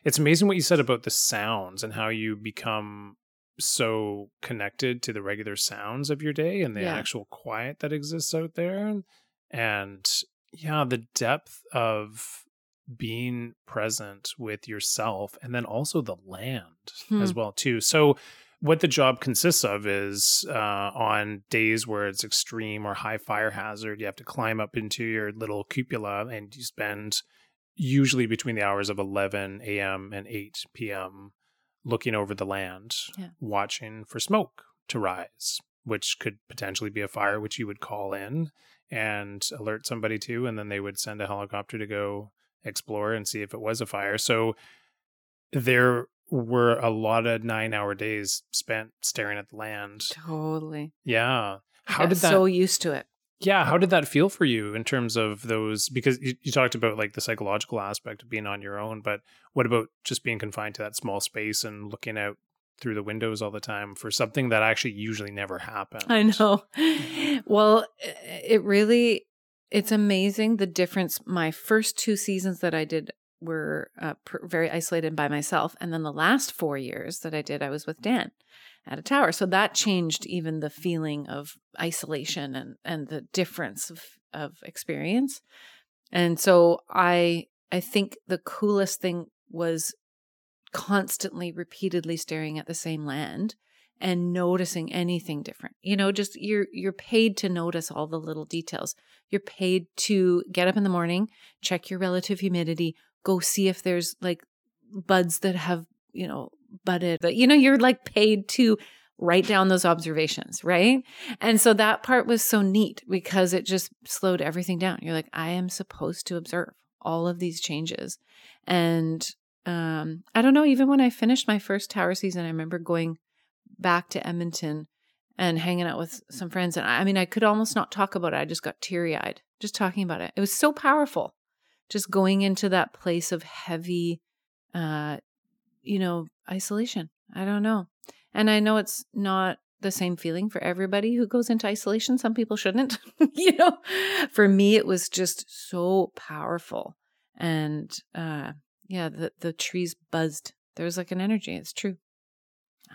it's amazing what you said about the sounds and how you become so connected to the regular sounds of your day and the yeah. actual quiet that exists out there. And yeah, the depth of being present with yourself and then also the land hmm. as well, too. So what the job consists of is uh, on days where it's extreme or high fire hazard, you have to climb up into your little cupola and you spend usually between the hours of eleven a.m. and eight p.m. looking over the land, yeah. watching for smoke to rise, which could potentially be a fire, which you would call in and alert somebody to, and then they would send a helicopter to go explore and see if it was a fire. So there were a lot of nine-hour days spent staring at the land. Totally. Yeah. How did that? So used to it. Yeah. How did that feel for you in terms of those? Because you, you talked about like the psychological aspect of being on your own, but what about just being confined to that small space and looking out through the windows all the time for something that actually usually never happened? I know. Well, it really, it's amazing the difference. My first two seasons that I did were uh, pr- very isolated by myself. And then the last four years that I did, I was with Dan at a tower. So that changed even the feeling of isolation and, and the difference of, of experience. And so I, I think the coolest thing was constantly, repeatedly staring at the same land and noticing anything different. You know, just you're you're paid to notice all the little details. You're paid to get up in the morning, check your relative humidity, go see if there's like buds that have, you know, budded. But, you know, you're like paid to write down those observations, right? And so that part was so neat because it just slowed everything down. You're like, I am supposed to observe all of these changes. And um, I don't know, even when I finished my first tower season, I remember going back to Edmonton and hanging out with some friends. And I, I mean, I could almost not talk about it. I just got teary-eyed just talking about it. It was so powerful. Just going into that place of heavy, uh, you know, isolation. I don't know. And I know it's not the same feeling for everybody who goes into isolation. Some people shouldn't, you know. For me, it was just so powerful. And uh, yeah, the, the trees buzzed. There was like an energy. It's true.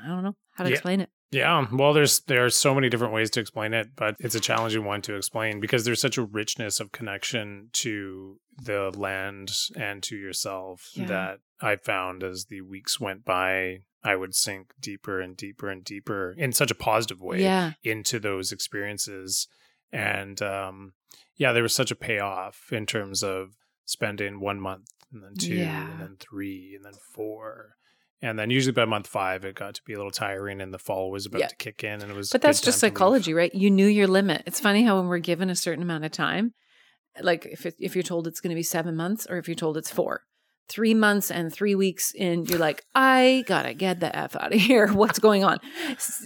I don't know how to yeah. explain it. Yeah. Well, there's there are so many different ways to explain it, but it's a challenging one to explain because there's such a richness of connection to the land and to yourself yeah. that I found as the weeks went by, I would sink deeper and deeper and deeper in such a positive way yeah. into those experiences. And um, yeah, there was such a payoff in terms of spending one month and then two yeah. and then three and then four. And then usually by month five, it got to be a little tiring and the fall was about yeah. to kick in. And it was, but that's just psychology, right? You knew your limit. It's funny how when we're given a certain amount of time, like if it, if you're told it's going to be seven months or if you're told it's four, three months and three weeks in, you're like, I got to get the F out of here. What's going on?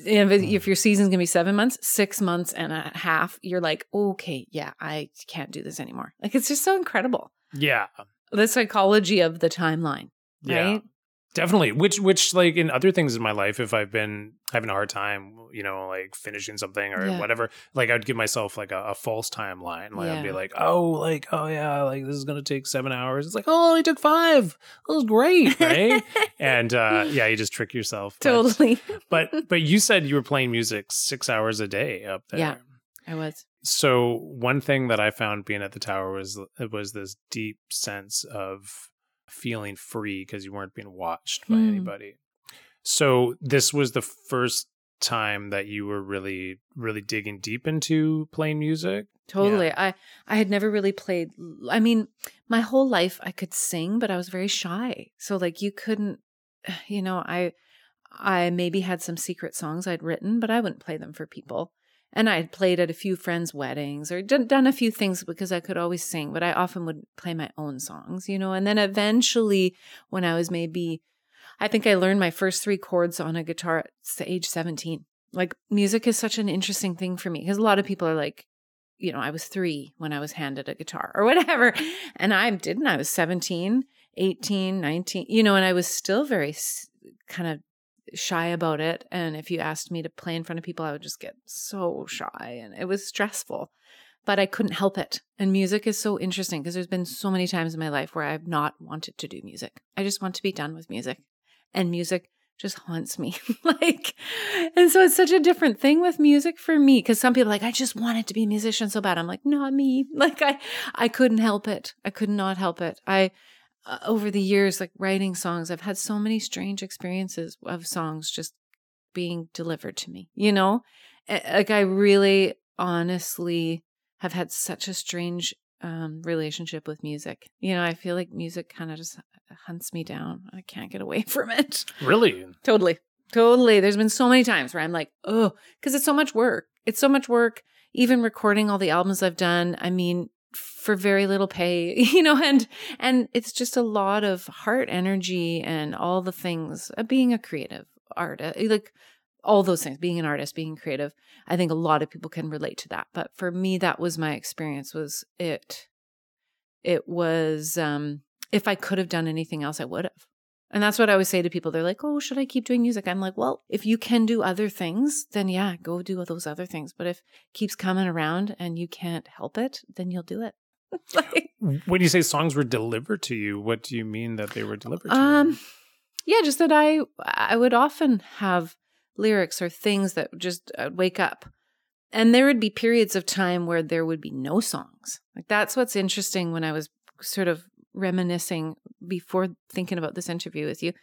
If your season's going to be seven months, six months and a half, you're like, okay, yeah, I can't do this anymore. Like, it's just so incredible. Yeah. The psychology of the timeline, right? Yeah. Definitely, which which like in other things in my life, if I've been having a hard time, you know, like finishing something or yeah. whatever, like I'd give myself like a, a false timeline. Like yeah. I'd be like, oh, like oh yeah, like this is gonna take seven hours. It's like, oh, it only took five. That was great, right? and uh, yeah, you just trick yourself. Totally. But, but but you said you were playing music six hours a day up there. Yeah, I was. So one thing that I found being at the tower was was this deep sense of feeling free because you weren't being watched by mm. anybody. So this was the first time that you were really, really digging deep into playing music. Totally. Yeah. I, I had never really played. I mean, my whole life I could sing, but I was very shy. So like you couldn't, you know, I, I maybe had some secret songs I'd written, but I wouldn't play them for people. And I had played at a few friends' weddings or done, done a few things because I could always sing, but I often would play my own songs, you know. And then eventually when I was maybe, I think I learned my first three chords on a guitar at age seventeen. Like music is such an interesting thing for me because a lot of people are like, you know, I was three when I was handed a guitar or whatever. And I didn't. I was seventeen, eighteen, nineteen, you know, and I was still very kind of shy about it. And if you asked me to play in front of people, I would just get so shy and it was stressful, but I couldn't help it. And music is so interesting because there's been so many times in my life where I've not wanted to do music. I just want to be done with music and music just haunts me. like, and so it's such a different thing with music for me because some people are like, I just wanted to be a musician so bad. I'm like, not me. Like I, I couldn't help it. I could not help it. I, Uh, over the years, like writing songs, I've had so many strange experiences of songs just being delivered to me, you know, like I really honestly have had such a strange um, relationship with music. You know, I feel like music kind of just hunts me down. I can't get away from it. Really? Totally. Totally. There's been so many times where I'm like, oh, because it's so much work. It's so much work. Even recording all the albums I've done. I mean, for very little pay, you know, and, and it's just a lot of heart energy and all the things uh, being a creative artist, like all those things, being an artist, being creative. I think a lot of people can relate to that. But for me, that was my experience was it, it was, um, if I could have done anything else, I would have. And that's what I always say to people. They're like, oh, should I keep doing music? I'm like, well, if you can do other things, then yeah, go do those other things. But if it keeps coming around and you can't help it, then you'll do it. like, when you say songs were delivered to you, what do you mean that they were delivered to um, you? Yeah, just that I I would often have lyrics or things that just I'd wake up. And there would be periods of time where there would be no songs. Like that's what's interesting when I was sort of reminiscing before thinking about this interview with you,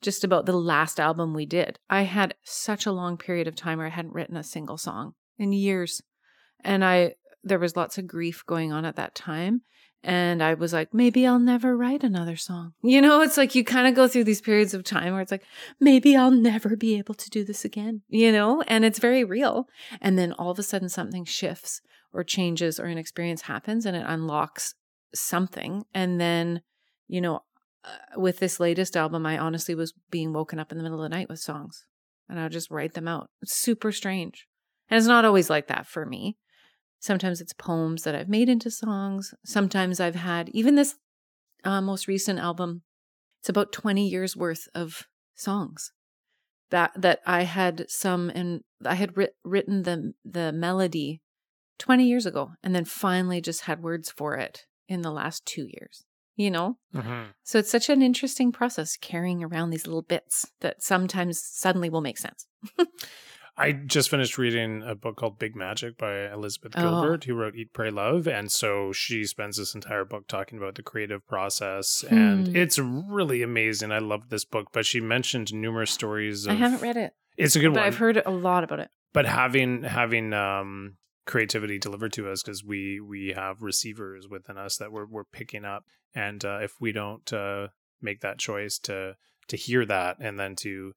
just about the last album we did. I had such a long period of time where I hadn't written a single song in years. And I, there was lots of grief going on at that time. And I was like, maybe I'll never write another song. You know, it's like you kind of go through these periods of time where it's like, maybe I'll never be able to do this again, you know, and it's very real. And then all of a sudden something shifts or changes or an experience happens and it unlocks something. And then, you know, uh, with this latest album, I honestly was being woken up in the middle of the night with songs and I would just write them out. It's super strange. And it's not always like that for me. Sometimes it's poems that I've made into songs. Sometimes I've had, even this uh, most recent album, it's about twenty years worth of songs that, that I had some, and I had writ- written the, the melody twenty years ago and then finally just had words for it in the last two years, you know? Mm-hmm. So it's such an interesting process carrying around these little bits that sometimes suddenly will make sense. I just finished reading a book called Big Magic by Elizabeth Gilbert, oh. who wrote Eat, Pray, Love. And so she spends this entire book talking about the creative process. Hmm. And it's really amazing. I loved this book. But she mentioned numerous stories. Of, I haven't read it. It's a good but one. But I've heard a lot about it. But having having um, creativity delivered to us, because we, we have receivers within us that we're, we're picking up. And uh, if we don't uh, make that choice to to hear that and then to...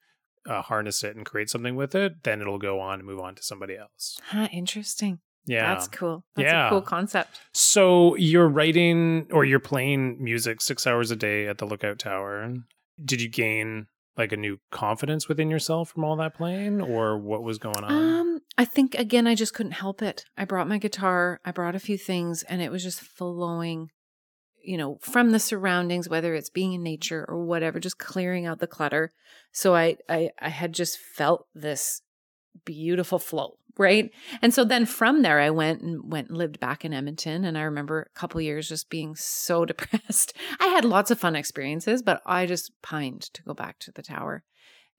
Uh, harness it and create something with it, then it'll go on and move on to somebody else. Huh, interesting. Yeah. That's cool. That's yeah. a cool concept. So you're writing or you're playing music six hours a day at the Lookout Tower. Did you gain like a new confidence within yourself from all that playing, or what was going on? Um, I think, again, I just couldn't help it. I brought my guitar, I brought a few things, and it was just flowing, you know, from the surroundings, whether it's being in nature or whatever, just clearing out the clutter. So I, I, I had just felt this beautiful flow, right? And so then from there, I went and went and lived back in Edmonton. And I remember a couple of years just being so depressed. I had lots of fun experiences, but I just pined to go back to the tower.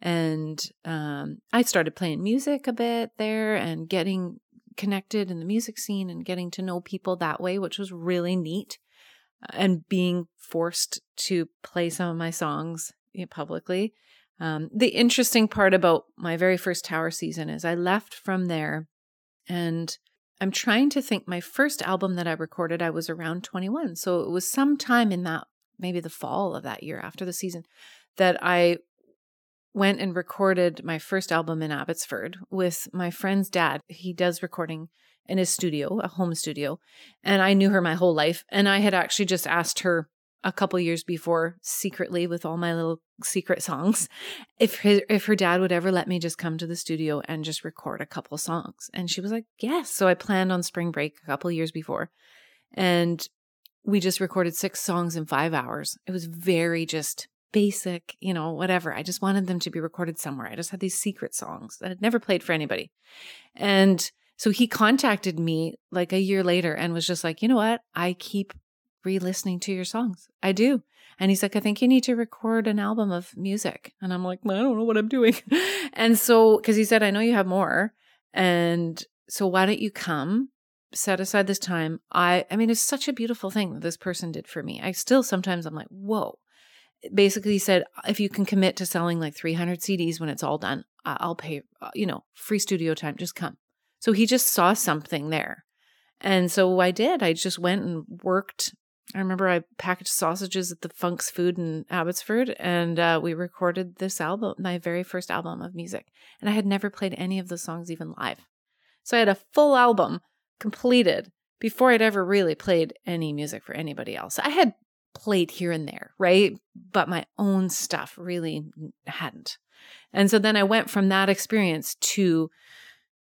And um, I started playing music a bit there and getting connected in the music scene and getting to know people that way, which was really neat. And being forced to play some of my songs publicly. Um, the interesting part about my very first tower season is I left from there, and I'm trying to think, my first album that I recorded, I was around twenty-one. So it was sometime in that, maybe the fall of that year after the season, that I went and recorded my first album in Abbotsford with my friend's dad. He does recording in his studio, a home studio. And I knew her my whole life. And I had actually just asked her a couple years before, secretly with all my little secret songs, if his, if her dad would ever let me just come to the studio and just record a couple songs. And she was like, yes. So I planned on spring break a couple years before. And we just recorded six songs in five hours. It was very just basic, you know, whatever. I just wanted them to be recorded somewhere. I just had these secret songs that I'd never played for anybody. And so he contacted me like a year later and was just like, you know what? I keep re-listening to your songs. I do. And he's like, I think you need to record an album of music. And I'm like, well, I don't know what I'm doing. And so, because he said, I know you have more. And so why don't you come, set aside this time? I, I mean, it's such a beautiful thing that this person did for me. I still, sometimes I'm like, whoa. Basically he said, if you can commit to selling like three hundred C Ds when it's all done, I'll pay, you know, free studio time, just come. So he just saw something there. And so I did. I just went and worked. I remember I packaged sausages at the Funk's Food in Abbotsford, and uh, we recorded this album, my very first album of music. And I had never played any of the songs even live. So I had a full album completed before I'd ever really played any music for anybody else. I had played here and there, right? But my own stuff really hadn't. And so then I went from that experience to...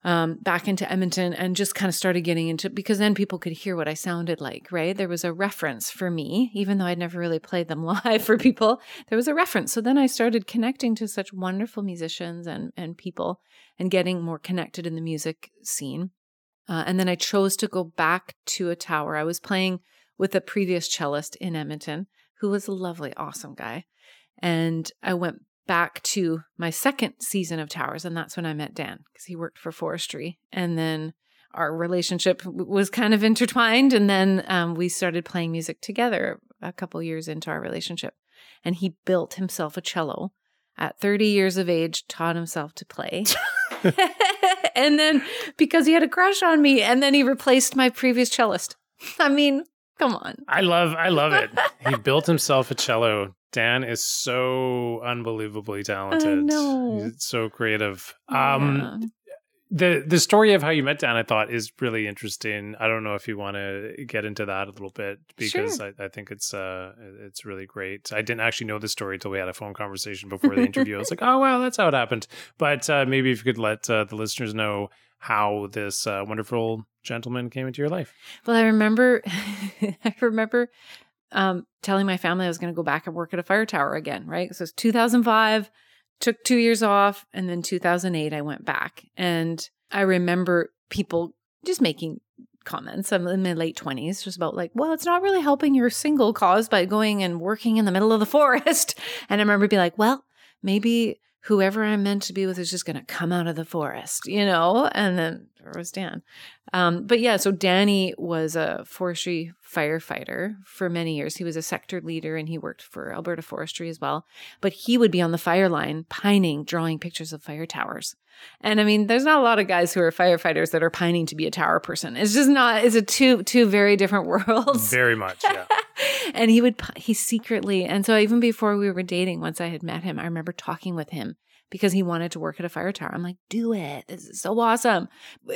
Um, back into Edmonton and just kind of started getting into, because then people could hear what I sounded like, right? There was a reference for me, even though I'd never really played them live for people, there was a reference. So then I started connecting to such wonderful musicians and, and people and getting more connected in the music scene. Uh, and then I chose to go back to a tower. I was playing with a previous cellist in Edmonton who was a lovely, awesome guy. And I went back to my second season of Towers, and that's when I met Dan, because he worked for forestry, and then our relationship w- was kind of intertwined, and then um, we started playing music together a couple years into our relationship, and he built himself a cello at thirty years of age, taught himself to play, and then because he had a crush on me, and then he replaced my previous cellist. I mean, come on. I love, I love it. He built himself a cello. Dan is so unbelievably talented. I know. He's so creative. Yeah. Um, the the story of how you met Dan, I thought, is really interesting. I don't know if you want to get into that a little bit, because sure. I, I think it's uh it's really great. I didn't actually know the story until we had a phone conversation before the interview. I was like, oh, wow, that's how it happened. But uh, maybe if you could let uh, the listeners know how this uh, wonderful gentleman came into your life. Well, I remember, I remember. Um, telling my family I was going to go back and work at a fire tower again, right? So it's two thousand five, took two years off, and then two thousand eight I went back. And I remember people just making comments. I'm in my late twenties, just about like, well, it's not really helping your single cause by going and working in the middle of the forest. And I remember being like, well, maybe whoever I'm meant to be with is just going to come out of the forest, you know? And then there was Dan. Um, but yeah, so Danny was a forestry firefighter for many years. He was a sector leader and he worked for Alberta Forestry as well. But he would be on the fire line pining, drawing pictures of fire towers. And I mean, there's not a lot of guys who are firefighters that are pining to be a tower person. It's just not, it's a two, two very different worlds. Very much, yeah. And he would, he secretly, and so even before we were dating, once I had met him, I remember talking with him because he wanted to work at a fire tower. I'm like, do it. This is so awesome.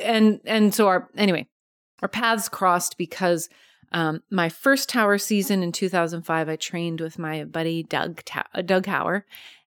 And, and so our, anyway, our paths crossed because um, my first tower season in two thousand five, I trained with my buddy, Doug, Doug Hauer.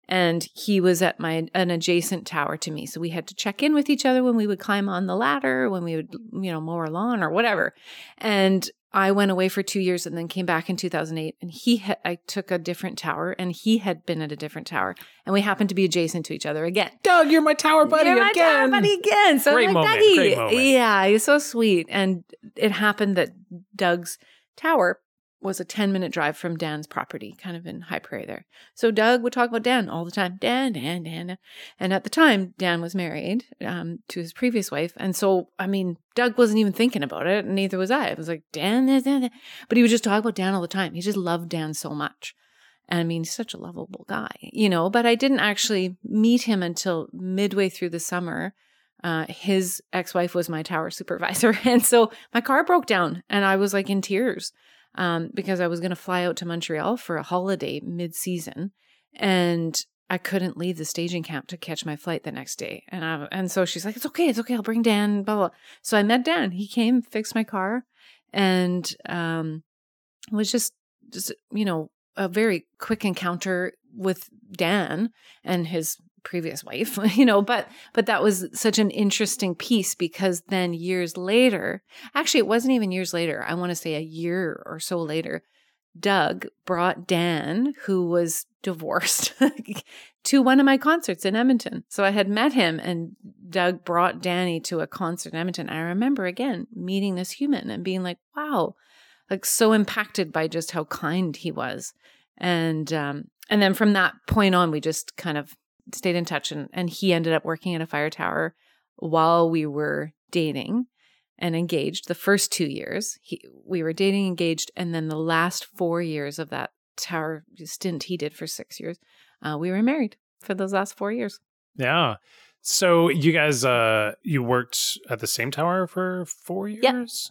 And he was at my an adjacent tower to me. So we had to check in with each other when we would climb on the ladder, when we would, you know, mow our lawn or whatever. And I went away for two years and then came back in two thousand eight. And he ha- I took a different tower and he had been at a different tower. And we happened to be adjacent to each other again. Doug, you're my tower buddy again. You're my again. tower buddy again. So great, like, moment, Dougie. Great moment. Yeah, he's so sweet. And it happened that Doug's tower was a ten-minute drive from Dan's property, kind of in High Prairie there. So Doug would talk about Dan all the time. Dan, Dan, Dan. And at the time, Dan was married um, to his previous wife. And so, I mean, Doug wasn't even thinking about it, and neither was I. It was like, Dan, Dan, Dan. But he would just talk about Dan all the time. He just loved Dan so much. And I mean, he's such a lovable guy, you know. But I didn't actually meet him until midway through the summer. Uh, his ex-wife was my tower supervisor. And so my car broke down, and I was like in tears. Um, because I was going to fly out to Montreal for a holiday mid-season, and I couldn't leave the staging camp to catch my flight the next day. And I, and so she's like, it's okay, it's okay, I'll bring Dan, blah, blah, blah. So I met Dan. He came, fixed my car, and um, it was just, just, you know, a very quick encounter with Dan and his previous wife, you know, but, but that was such an interesting piece because then years later, actually, it wasn't even years later. I want to say a year or so later, Doug brought Dan, who was divorced, to one of my concerts in Edmonton. So I had met him and Doug brought Danny to a concert in Edmonton. I remember again, meeting this human and being like, wow, like so impacted by just how kind he was. And, um, and then from that point on, we just kind of stayed in touch, and, and he ended up working at a fire tower while we were dating and engaged. The first two years, he, we were dating, engaged, and then the last four years of that tower stint he did for six years, uh, we were married for those last four years. Yeah. So you guys, uh, you worked at the same tower for four years?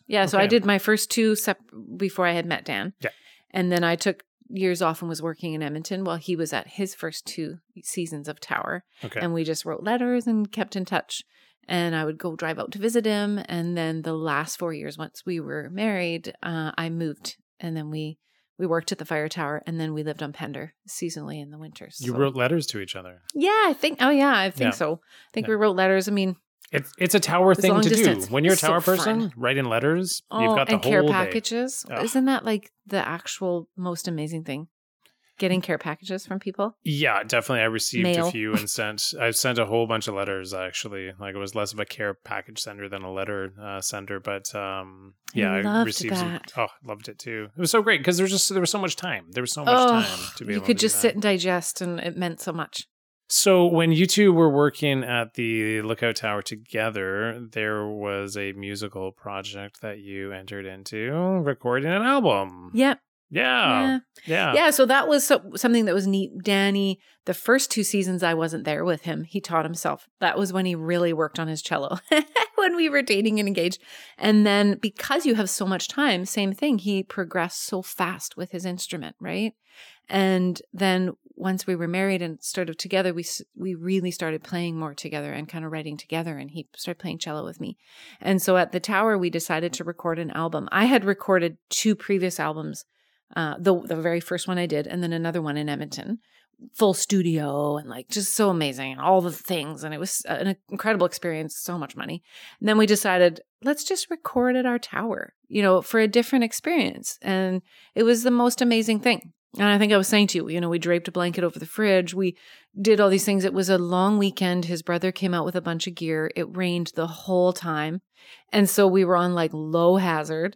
Yeah. Yeah. Okay. So I did my first two sep- before I had met Dan. Yeah. And then I took years off and was working in Edmonton while he was at his first two seasons of tower. Okay. And we just wrote letters and kept in touch. And I would go drive out to visit him. And then the last four years, once we were married, uh, I moved. And then we, we worked at the fire tower. And then we lived on Pender seasonally in the winters. So. You wrote letters to each other. Yeah, I think. Oh, yeah, I think yeah. so. I think yeah. we wrote letters. I mean... It's it's a tower thing to distance. do. When you're it's a tower so person, write in letters. Oh, you've got the and whole care packages. Day. Isn't that like the actual most amazing thing? Getting care packages from people? Yeah, definitely. I received Mail. a few and sent. I've sent a whole bunch of letters, actually. Like, it was less of a care package sender than a letter uh, sender. But um, yeah, I, I received that. Some, oh, loved it too. It was so great because there was just there was so much time. There was so much oh, time to be. You able could to just do that. sit and digest, and it meant so much. So when you two were working at the Lookout Tower together, there was a musical project that you entered into, recording an album. Yep. Yeah. Yeah. Yeah. Yeah. So that was so, something that was neat. Danny, the first two seasons I wasn't there with him, he taught himself. That was when he really worked on his cello when we were dating and engaged. And then because you have so much time, same thing, he progressed so fast with his instrument, right? And then once we were married and started together, we we really started playing more together and kind of writing together. And he started playing cello with me. And so at the Tower, we decided to record an album. I had recorded two previous albums, uh, the, the very first one I did, and then another one in Edmonton, full studio and like just so amazing and all the things. And it was an incredible experience, so much money. And then we decided, let's just record at our Tower, you know, for a different experience. And it was the most amazing thing. And I think I was saying to you, you know, we draped a blanket over the fridge. We did all these things. It was a long weekend. His brother came out with a bunch of gear. It rained the whole time. And so we were on like low hazard.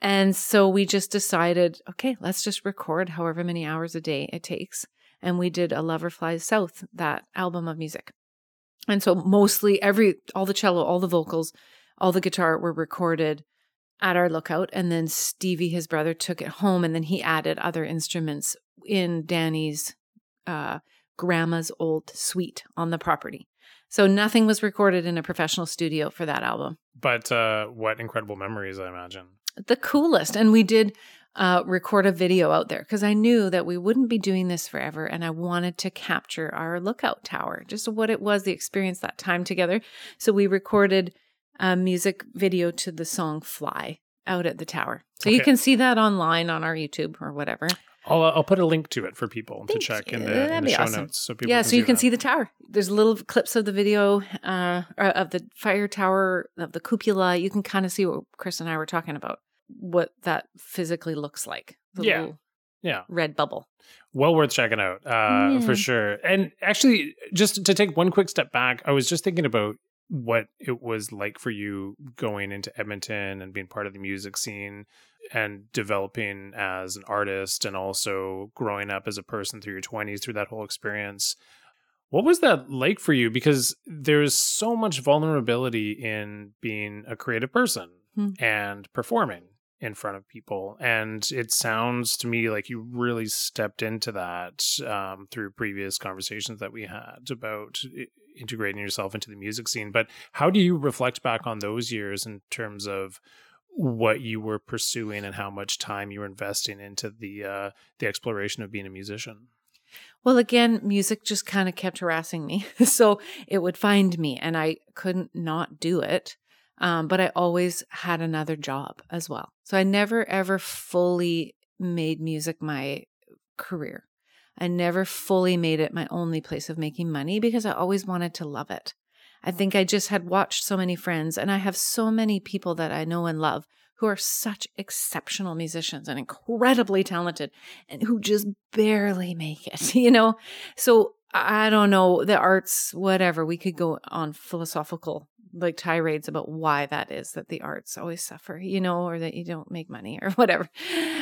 And so we just decided, okay, let's just record however many hours a day it takes. and we did a Lover Flies South, that album of music. And so mostly every, all the cello, all the vocals, all the guitar were recorded at our lookout. And then Stevie, his brother, took it home, and then he added other instruments in Danny's uh, grandma's old suite on the property. So nothing was recorded in a professional studio for that album. But uh, what incredible memories, I imagine. The coolest. And we did uh, record a video out there because I knew that we wouldn't be doing this forever. And I wanted to capture our lookout tower, just what it was, the experience, that time together. So we recorded a music video to the song Fly out at the tower. So okay. You can see that online on our YouTube or whatever. I'll I'll put a link to it for people Thank to check you. in the, in the show awesome. notes. So people yeah, can so you can that. see the tower. There's little clips of the video uh, of the fire tower, of the cupola. You can kind of see what Chris and I were talking about, what that physically looks like. The yeah. little yeah. red bubble. Well worth checking out uh, yeah. for sure. And actually, just to take one quick step back, I was just thinking about what it was like for you going into Edmonton and being part of the music scene and developing as an artist, and also growing up as a person through your twenties, through that whole experience. What was that like for you? Because there's so much vulnerability in being a creative person mm-hmm. and performing in front of people. And it sounds to me like you really stepped into that um, through previous conversations that we had about integrating yourself into the music scene. But how do you reflect back on those years in terms of what you were pursuing and how much time you were investing into the uh, the exploration of being a musician? Well, again, music just kind of kept harassing me. So it would find me and I couldn't not do it. Um, but I always had another job as well. So I never, ever fully made music my career. I never fully made it my only place of making money because I always wanted to love it. I think I just had watched so many friends, and I have so many people that I know and love who are such exceptional musicians and incredibly talented and who just barely make it, you know? So I don't know, the arts, whatever, we could go on philosophical like tirades about why that is that the arts always suffer, you know, or that you don't make money or whatever,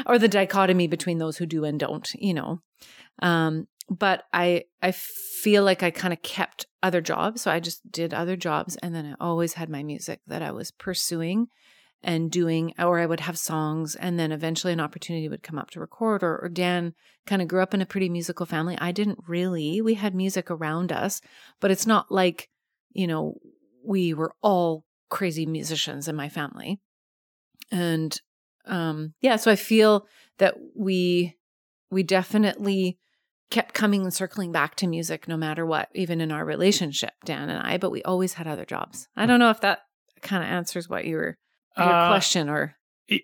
or the dichotomy between those who do and don't, you know. Um, but I I feel like I kind of kept other jobs. So I just did other jobs. And then I always had my music that I was pursuing and doing, or I would have songs. And then eventually an opportunity would come up to record, or, or Dan kind of grew up in a pretty musical family. I didn't really. We had music around us, but it's not like, you know, we were all crazy musicians in my family. And um, yeah, so I feel that we we definitely kept coming and circling back to music no matter what, even in our relationship, Dan and I, but we always had other jobs. I don't know if that kind of answers what you were, your uh, question or...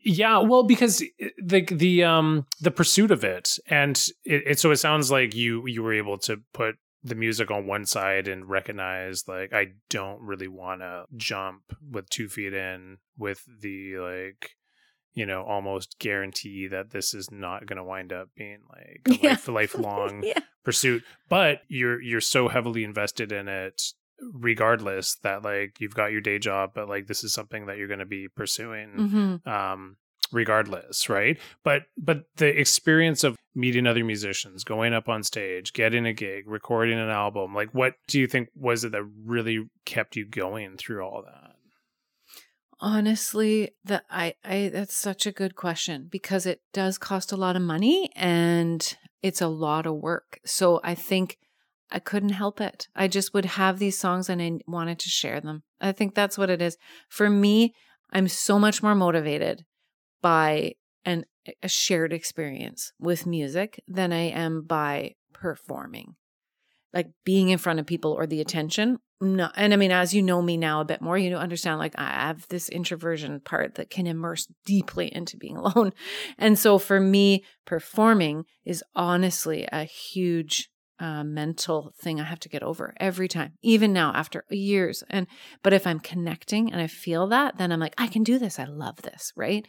Yeah, well, because the the um the pursuit of it, and it, it so it sounds like you you were able to put the music on one side and recognize, like, I don't really want to jump with two feet in with the, like, you know, almost guarantee that this is not going to wind up being like a yeah. life, lifelong yeah. pursuit. But you're you're so heavily invested in it regardless that, like, you've got your day job, but, like, this is something that you're going to be pursuing mm-hmm. um regardless, right? But but the experience of meeting other musicians, going up on stage, getting a gig, recording an album, like, what do you think was it that really kept you going through all that? Honestly, that I, I that's such a good question because it does cost a lot of money and it's a lot of work. So I think I couldn't help it. I just would have these songs and I wanted to share them. I think that's what it is. For me, I'm so much more motivated by an, a shared experience with music than I am by performing, like being in front of people or the attention. No, and I mean, as you know me now a bit more, you understand, like, I have this introversion part that can immerse deeply into being alone. And so for me, performing is honestly a huge uh, mental thing I have to get over every time, even now after years. And but if I'm connecting and I feel that, then I'm like, I can do this. I love this, right?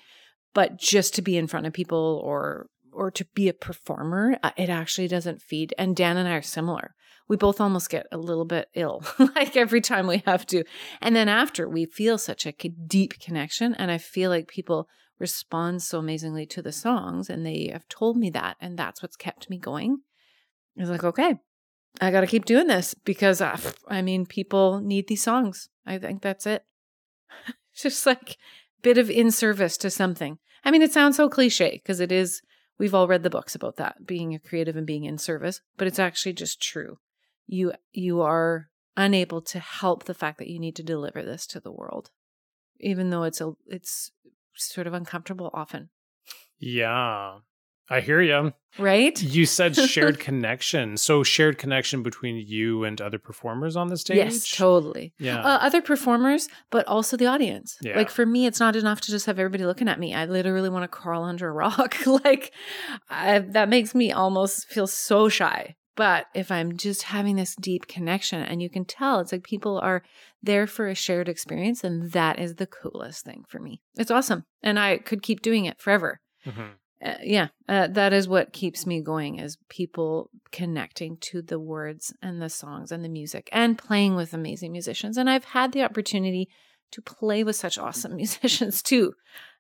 But just to be in front of people or or to be a performer, it actually doesn't feed. And Dan and I are similar. We both almost get a little bit ill, like every time we have to. And then after, we feel such a deep connection. And I feel like people respond so amazingly to the songs. And they have told me that. And that's what's kept me going. I was like, okay, I got to keep doing this because, uh, I mean, people need these songs. I think that's it. Just like a bit of in service to something. I mean, it sounds so cliche because it is. We've all read the books about that, being a creative and being in service, but it's actually just true. You you are unable to help the fact that you need to deliver this to the world, even though it's a it's sort of uncomfortable often. Yeah, I hear you. Right? You said shared connection. So shared connection between you and other performers on the stage? Yes, totally. Yeah. Uh, other performers, but also the audience. Yeah. Like for me, it's not enough to just have everybody looking at me. I literally want to crawl under a rock. Like I, that makes me almost feel so shy. But if I'm just having this deep connection and you can tell, it's like people are there for a shared experience, and that is the coolest thing for me. It's awesome. And I could keep doing it forever. Mm-hmm. Uh, yeah, uh, that is what keeps me going, is people connecting to the words and the songs and the music and playing with amazing musicians. And I've had the opportunity to play with such awesome musicians too.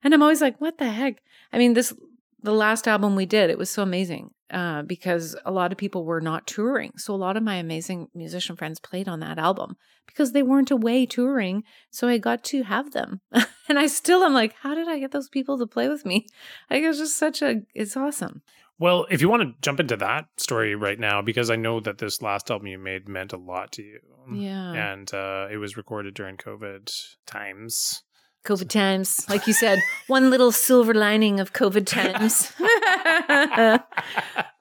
And I'm always like, what the heck? I mean, this the last album we did, it was so amazing uh, because a lot of people were not touring. So a lot of my amazing musician friends played on that album because they weren't away touring. So I got to have them. And I still am like, how did I get those people to play with me? Like, it was just such a, it's awesome. Well, if you want to jump into that story right now, because I know that this last album you made meant a lot to you. Yeah. And uh, it was recorded during COVID times. COVID times. Like you said, one little silver lining of COVID times.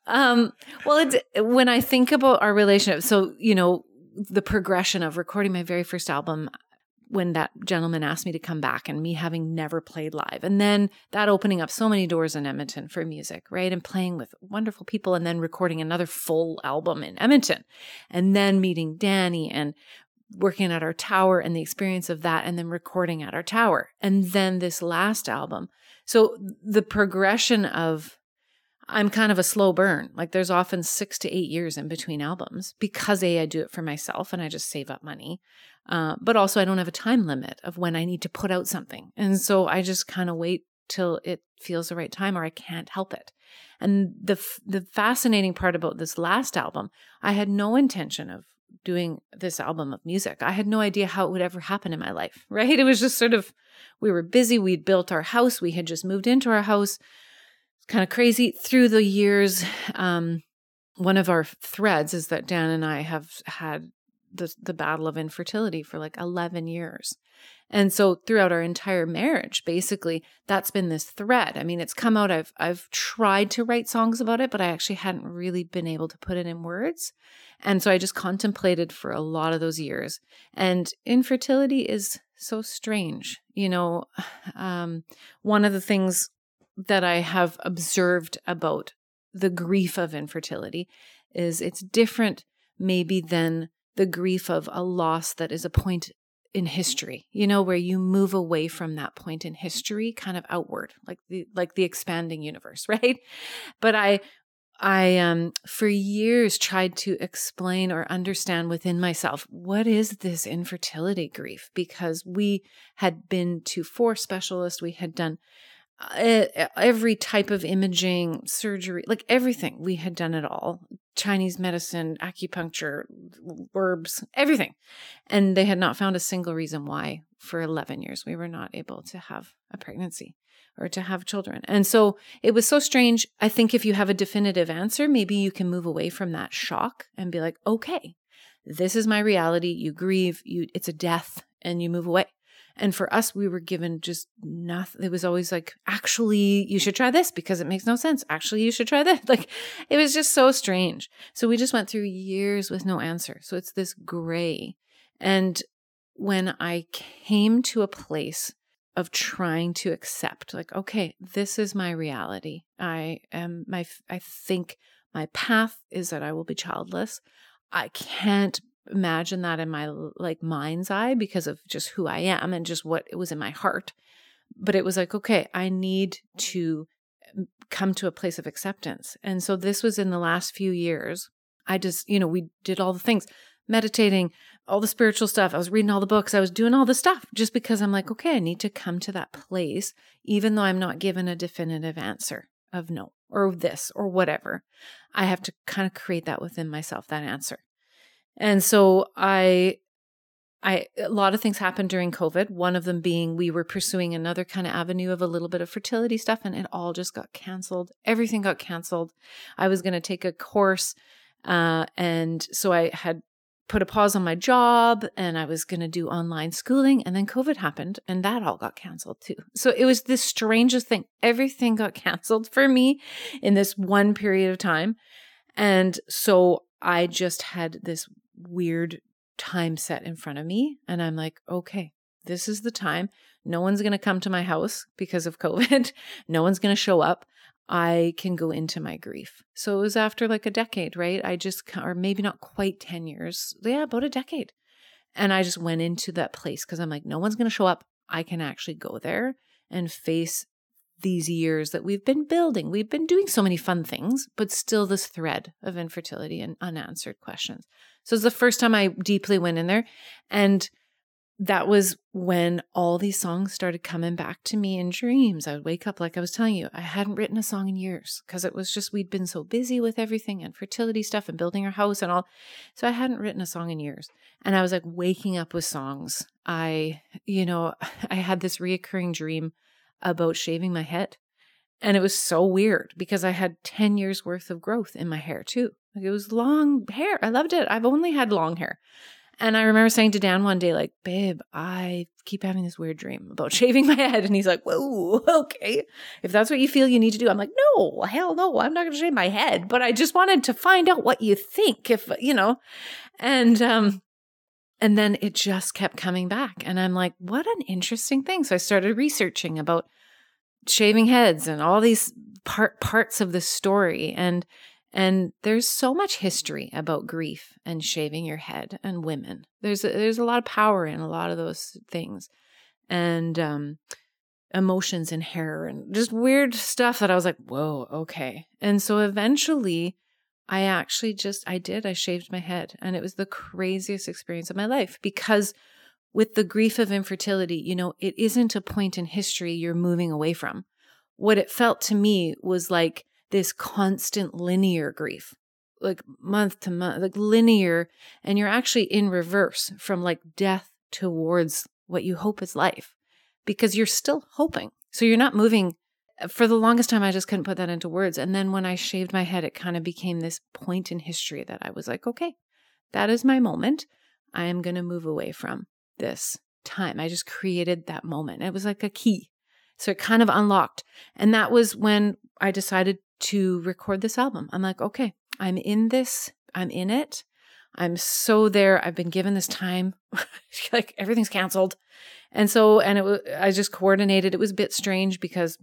um, well, it's, when I think about our relationship, so, you know, the progression of recording my very first album, when that gentleman asked me to come back and me having never played live. And then that opening up so many doors in Edmonton for music, right? And playing with wonderful people and then recording another full album in Edmonton. And then meeting Danny and working at our tower and the experience of that, and then recording at our tower. And then this last album. So the progression of, I'm kind of a slow burn. Like there's often six to eight years in between albums because A, I do it for myself and I just save up money. Uh, but also I don't have a time limit of when I need to put out something. And so I just kind of wait till it feels the right time or I can't help it. And the f- the fascinating part about this last album, I had no intention of doing this album of music. I had no idea how it would ever happen in my life, right? It was just sort of, we were busy. We'd built our house. We had just moved into our house. Kind of crazy through the years. Um, one of our threads is that Dan and I have had the, the battle of infertility for like eleven years. And so throughout our entire marriage, basically, that's been this thread. I mean, it's come out. I've I've tried to write songs about it, but I actually hadn't really been able to put it in words. And so I just contemplated for a lot of those years. And infertility is so strange. You know, um, one of the things that I have observed about the grief of infertility is it's different maybe than the grief of a loss that is a point in history, you know, where you move away from that point in history kind of outward, like the like the expanding universe, right? But I I um for years tried to explain or understand within myself, what is this infertility grief? Because we had been to four specialists, we had done Uh, every type of imaging, surgery, like everything. We had done it all. Chinese medicine, acupuncture, herbs, everything. And they had not found a single reason why for eleven years we were not able to have a pregnancy or to have children. And so it was so strange. I think if you have a definitive answer, maybe you can move away from that shock and be like, okay, this is my reality. You grieve, you it's a death, and you move away. And for us, we were given just nothing. It was always like, actually, you should try this because it makes no sense. Actually, you should try that. Like, it was just so strange. So we just went through years with no answer. So it's this gray. And when I came to a place of trying to accept, like, okay, this is my reality. I am my, I think my path is that I will be childless. I can't imagine that in my like mind's eye because of just who I am and just what it was in my heart. But it was like, okay, I need to come to a place of acceptance. And so this was in the last few years. I just, you know, we did all the things, meditating, all the spiritual stuff. I was reading all the books. I was doing all the stuff just because I'm like, okay, I need to come to that place, even though I'm not given a definitive answer. of no, or this, or whatever. I have to kind of create that within myself, that answer. And so I, I, a lot of things happened during COVID. One of them being we were pursuing another kind of avenue of a little bit of fertility stuff, and it all just got canceled. Everything got canceled. I was going to take a course. Uh, and so I had put a pause on my job, and I was going to do online schooling, and then COVID happened, and that all got canceled too. So it was the strangest thing. Everything got canceled for me in this one period of time. And so I just had this weird time set in front of me, and I'm like, okay, this is the time. No one's going to come to my house because of COVID. No one's going to show up. I can go into my grief. So it was after like a decade, right? I just, or maybe not quite ten years. Yeah, about a decade. And I just went into that place because I'm like, no one's going to show up. I can actually go there and face these years that we've been building. We've been doing so many fun things, but still this thread of infertility and unanswered questions. So it's the first time I deeply went in there. And that was when all these songs started coming back to me in dreams. I would wake up, like I was telling you, I hadn't written a song in years because it was just, we'd been so busy with everything and fertility stuff and building our house and all. So I hadn't written a song in years. And I was like waking up with songs. I, you know, I had this reoccurring dream about shaving my head. And it was so weird because I had ten years worth of growth in my hair too. Like it was long hair. I loved it. I've only had long hair. And I remember saying to Dan one day, like, babe, I keep having this weird dream about shaving my head. And he's like, whoa, okay. If that's what you feel you need to do. I'm like, no, hell no, I'm not going to shave my head. But I just wanted to find out what you think, if, you know. And um, and then it just kept coming back. And I'm like, what an interesting thing. So I started researching about shaving heads and all these part parts of the story. And And there's so much history about grief and shaving your head and women. There's a, there's a lot of power in a lot of those things, and um, emotions in hair and just weird stuff that I was like, whoa, okay. And so eventually I actually just, I did, I shaved my head, and it was the craziest experience of my life because with the grief of infertility, you know, it isn't a point in history you're moving away from. What it felt to me was like this constant linear grief, like month to month, like linear. And you're actually in reverse from like death towards what you hope is life because you're still hoping. So you're not moving. For the longest time, I just couldn't put that into words. And then when I shaved my head, it kind of became this point in history that I was like, okay, that is my moment. I am going to move away from this time. I just created that moment. It was like a key. So it kind of unlocked. And that was when I decided to record this album. I'm like, okay, I'm in this, I'm in it. I'm so there. I've been given this time, like everything's canceled. And so, and it was, I just coordinated. It was a bit strange because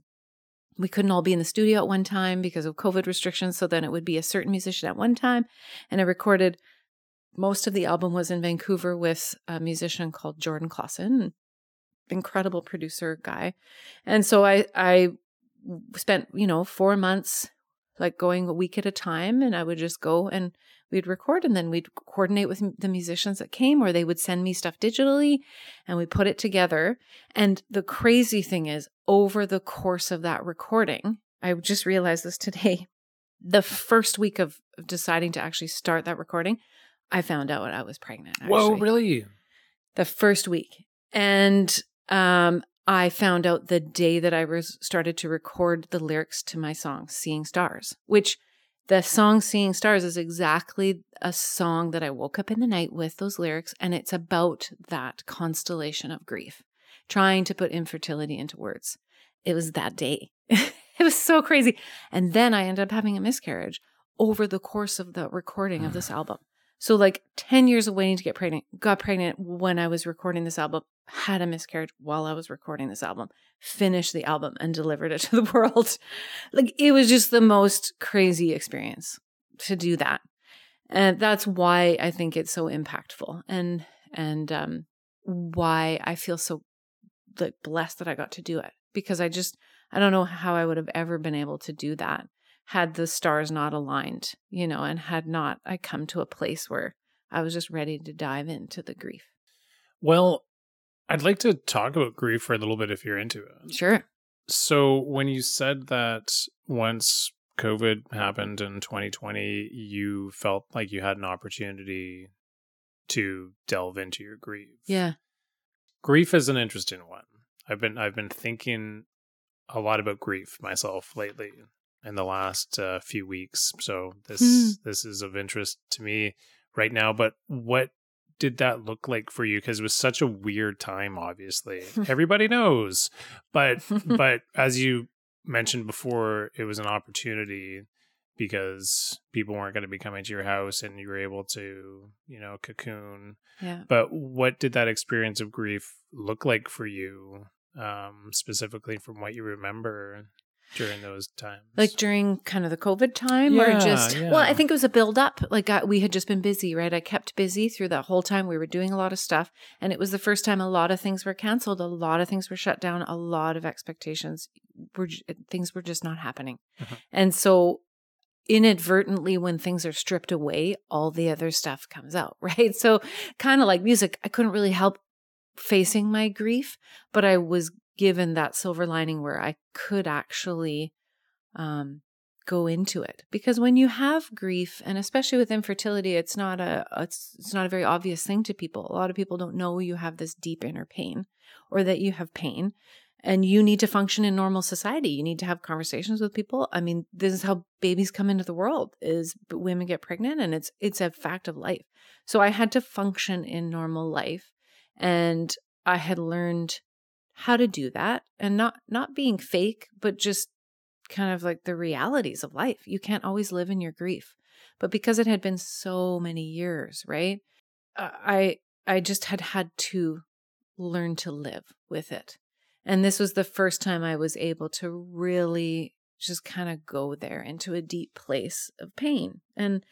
we couldn't all be in the studio at one time because of COVID restrictions. So then it would be a certain musician at one time. And I recorded, most of the album was in Vancouver with a musician called Jordan Clausen, incredible producer guy. And so I, I, spent, you know, four months like going a week at a time, and I would just go and we'd record, and then we'd coordinate with the musicians that came, or they would send me stuff digitally and we put it together. And the crazy thing is, over the course of that recording, I just realized this today, the first week of deciding to actually start that recording, I found out I was pregnant. Actually. Whoa, really? The first week. And, um, I found out the day that I was started to record the lyrics to my song, Seeing Stars, which the song Seeing Stars is exactly a song that I woke up in the night with those lyrics. And it's about that constellation of grief, trying to put infertility into words. It was that day. It was so crazy. And then I ended up having a miscarriage over the course of the recording of this album. So like ten years of waiting to get pregnant, got pregnant when I was recording this album, had a miscarriage while I was recording this album, finished the album and delivered it to the world. Like it was just the most crazy experience to do that. And that's why I think it's so impactful, and, and um, why I feel so like blessed that I got to do it, because I just, I don't know how I would have ever been able to do that had the stars not aligned, you know, and had not I come to a place where I was just ready to dive into the grief. Well, I'd like to talk about grief for a little bit if you're into it. Sure. So when you said that once COVID happened in twenty twenty, you felt like you had an opportunity to delve into your grief. Yeah. Grief is an interesting one. I've been I've been thinking a lot about grief myself lately in the last uh, few weeks. So this mm. this is of interest to me right now. But what did that look like for you? Because it was such a weird time, obviously. Everybody knows. But but as you mentioned before, it was an opportunity because people weren't going to be coming to your house and you were able to, you know, cocoon. Yeah. But what did that experience of grief look like for you, um, specifically from what you remember during those times? Like during kind of the COVID time yeah, or just, yeah. Well, I think it was a build up. Like I, we had just been busy, right? I kept busy through that whole time. We were doing a lot of stuff, and it was the first time a lot of things were canceled. A lot of things were shut down. A lot of expectations were, things were just not happening. Uh-huh. And so inadvertently, when things are stripped away, all the other stuff comes out, right? So kind of like music, I couldn't really help facing my grief, but I was given that silver lining where I could actually um, go into it. Because when you have grief, and especially with infertility, it's not a it's, it's not a very obvious thing to people. A lot of people don't know you have this deep inner pain, or that you have pain. And you need to function in normal society. You need to have conversations with people. I mean, this is how babies come into the world, is women get pregnant, and it's it's a fact of life. So I had to function in normal life. And I had learned how to do that, and not, not being fake, but just kind of like the realities of life. You can't always live in your grief. But because it had been so many years, right, I I just had had to learn to live with it. And this was the first time I was able to really just kind of go there into a deep place of pain and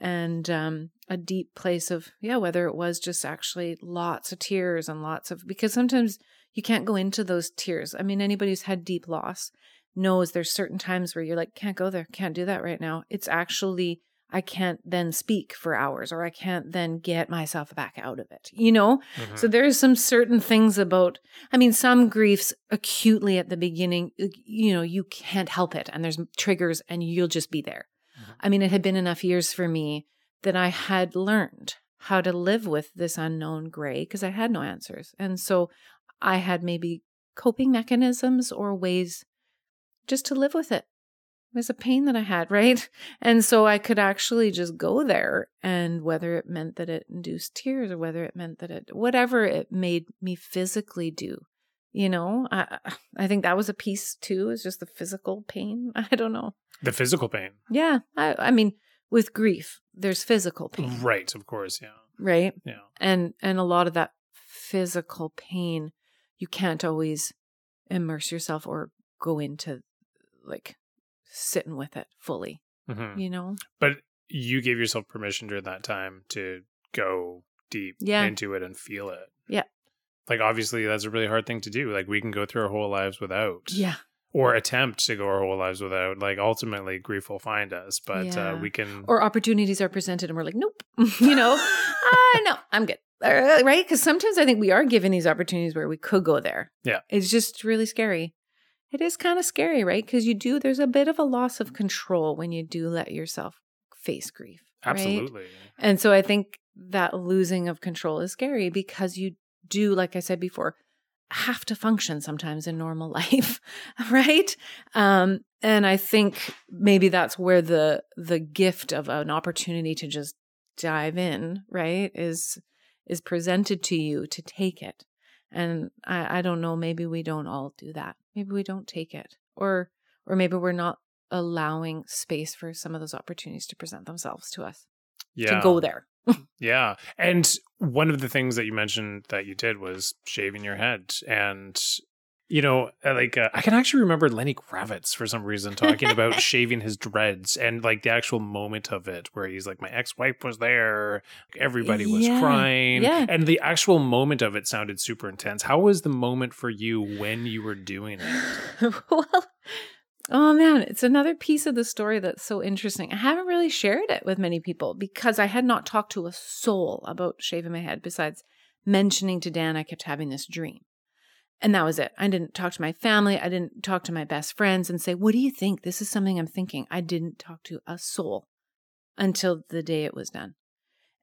and um, a deep place of, yeah, whether it was just actually lots of tears and lots of, because sometimes you can't go into those tears. I mean, anybody who's had deep loss knows there's certain times where you're like, can't go there, can't do that right now. It's actually, I can't then speak for hours, or I can't then get myself back out of it, you know? Mm-hmm. So there's some certain things about, I mean, some griefs acutely at the beginning, you know, you can't help it, and there's triggers, and you'll just be there. Mm-hmm. I mean, it had been enough years for me that I had learned how to live with this unknown gray, because I had no answers. And so I had maybe coping mechanisms or ways just to live with it. It was a pain that I had, right? And so I could actually just go there, and whether it meant that it induced tears, or whether it meant that it, whatever it made me physically do, you know, I I think that was a piece too, is just the physical pain. I don't know. The physical pain. Yeah. I, I mean, with grief, there's physical pain. Right. Of course. Yeah. Right. Yeah. And, and a lot of that physical pain, you can't always immerse yourself or go into, like, sitting with it fully, mm-hmm. you know? But you gave yourself permission during that time to go deep yeah. into it and feel it. Yeah. Like, obviously, that's a really hard thing to do. Like, we can go through our whole lives without. Yeah. Or attempt to go our whole lives without. Like, ultimately, grief will find us, but yeah. uh, we can... Or opportunities are presented and we're like, nope, you know? uh, no, I'm good. Uh, right? Because sometimes I think we are given these opportunities where we could go there. Yeah. It's just really scary. It is kind of scary, right? Because you do, there's a bit of a loss of control when you do let yourself face grief. Absolutely. Right? And so I think that losing of control is scary because you do, like I said before, have to function sometimes in normal life, right? Um, and I think maybe that's where the the gift of an opportunity to just dive in, right, is is presented to you to take it. And I, I don't know, maybe we don't all do that. Maybe we don't take it, or or maybe we're not allowing space for some of those opportunities to present themselves to us, yeah. to go there. Yeah. And one of the things that you mentioned that you did was shaving your head. And, you know, like uh, I can actually remember Lenny Kravitz for some reason talking about shaving his dreads, and like the actual moment of it where he's like, my ex-wife was there, everybody was yeah. crying. Yeah. And the actual moment of it sounded super intense. How was the moment for you when you were doing it? Well, oh man, it's another piece of the story that's so interesting. I haven't really shared it with many people because I had not talked to a soul about shaving my head, besides mentioning to Dan I kept having this dream. And that was it. I didn't talk to my family. I didn't talk to my best friends and say, what do you think? This is something I'm thinking. I didn't talk to a soul until the day it was done.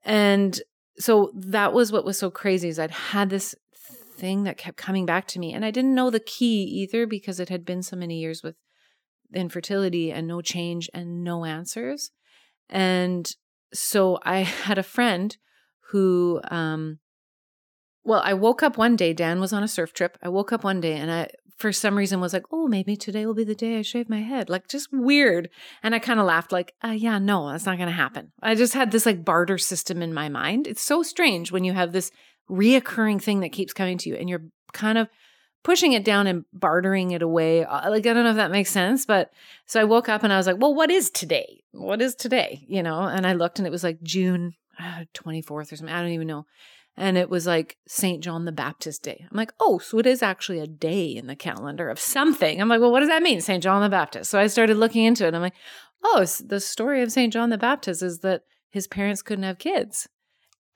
And so that was what was so crazy, is I'd had this thing that kept coming back to me. And I didn't know the key either, because it had been so many years with infertility and no change and no answers. And so I had a friend who... um Well, I woke up one day, Dan was on a surf trip. I woke up one day and I, for some reason, was like, oh, maybe today will be the day I shave my head. Like, just weird. And I kind of laughed like, uh, yeah, no, that's not going to happen. I just had this like barter system in my mind. It's so strange when you have this reoccurring thing that keeps coming to you and you're kind of pushing it down and bartering it away. Like, I don't know if that makes sense. But so I woke up and I was like, well, what is today? What is today? You know, and I looked and it was like June twenty-fourth or something. I don't even know. And it was like Saint John the Baptist Day. I'm like, oh, so it is actually a day in the calendar of something. I'm like, well, what does that mean, Saint John the Baptist? So I started looking into it. And I'm like, oh, the story of Saint John the Baptist is that his parents couldn't have kids.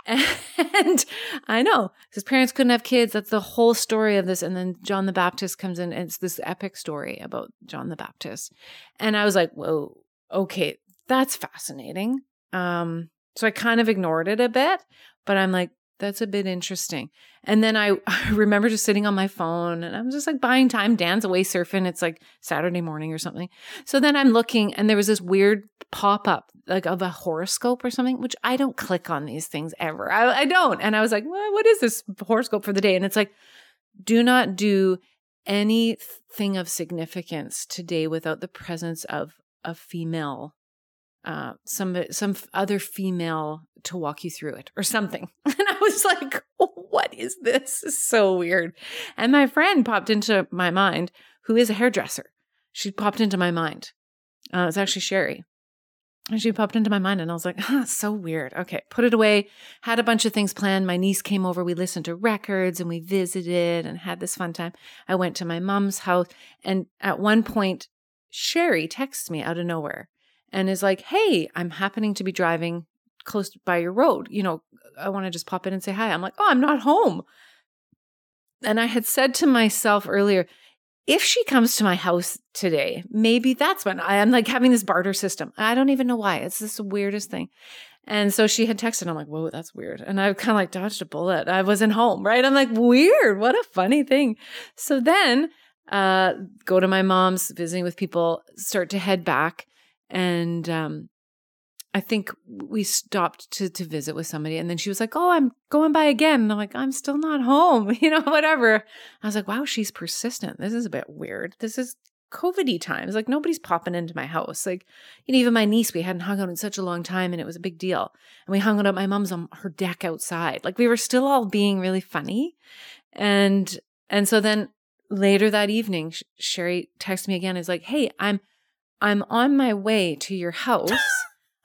And I know, his parents couldn't have kids. That's the whole story of this. And then John the Baptist comes in, and it's this epic story about John the Baptist. And I was like, whoa, okay, that's fascinating. Um, so I kind of ignored it a bit, but I'm like, that's a bit interesting. And then I, I remember just sitting on my phone and I'm just like buying time. Dan's away surfing. It's like Saturday morning or something. So then I'm looking and there was this weird pop-up like of a horoscope or something, which I don't click on these things ever. I, I don't. And I was like, well, what is this horoscope for the day? And it's like, do not do anything of significance today without the presence of a female Uh, some some other female to walk you through it or something. And I was like, oh, what is this? This is so weird. And my friend popped into my mind, who is a hairdresser. She popped into my mind. Uh, it's actually Sherry. And she popped into my mind and I was like, huh, so weird. Okay, put it away. Had a bunch of things planned. My niece came over. We listened to records and we visited and had this fun time. I went to my mom's house. And at one point, Sherry texts me out of nowhere. And is like, hey, I'm happening to be driving close by your road. You know, I want to just pop in and say hi. I'm like, oh, I'm not home. And I had said to myself earlier, if she comes to my house today, maybe that's when I am like having this barter system. I don't even know why. It's this weirdest thing. And so she had texted. I'm like, whoa, that's weird. And I kind of like dodged a bullet. I wasn't home, right? I'm like, weird. What a funny thing. So then uh, go to my mom's, visiting with people, start to head back. And um, I think we stopped to to visit with somebody. And then she was like, oh, I'm going by again. And I'm like, I'm still not home, you know, whatever. I was like, wow, she's persistent. This is a bit weird. This is COVID-y times. Like, nobody's popping into my house. Like, you know, even my niece, we hadn't hung out in such a long time and it was a big deal. And we hung out at my mom's on her deck outside. Like, we were still all being really funny. And, and so then later that evening, Sherry texted me again. Is like, hey, I'm I'm on my way to your house.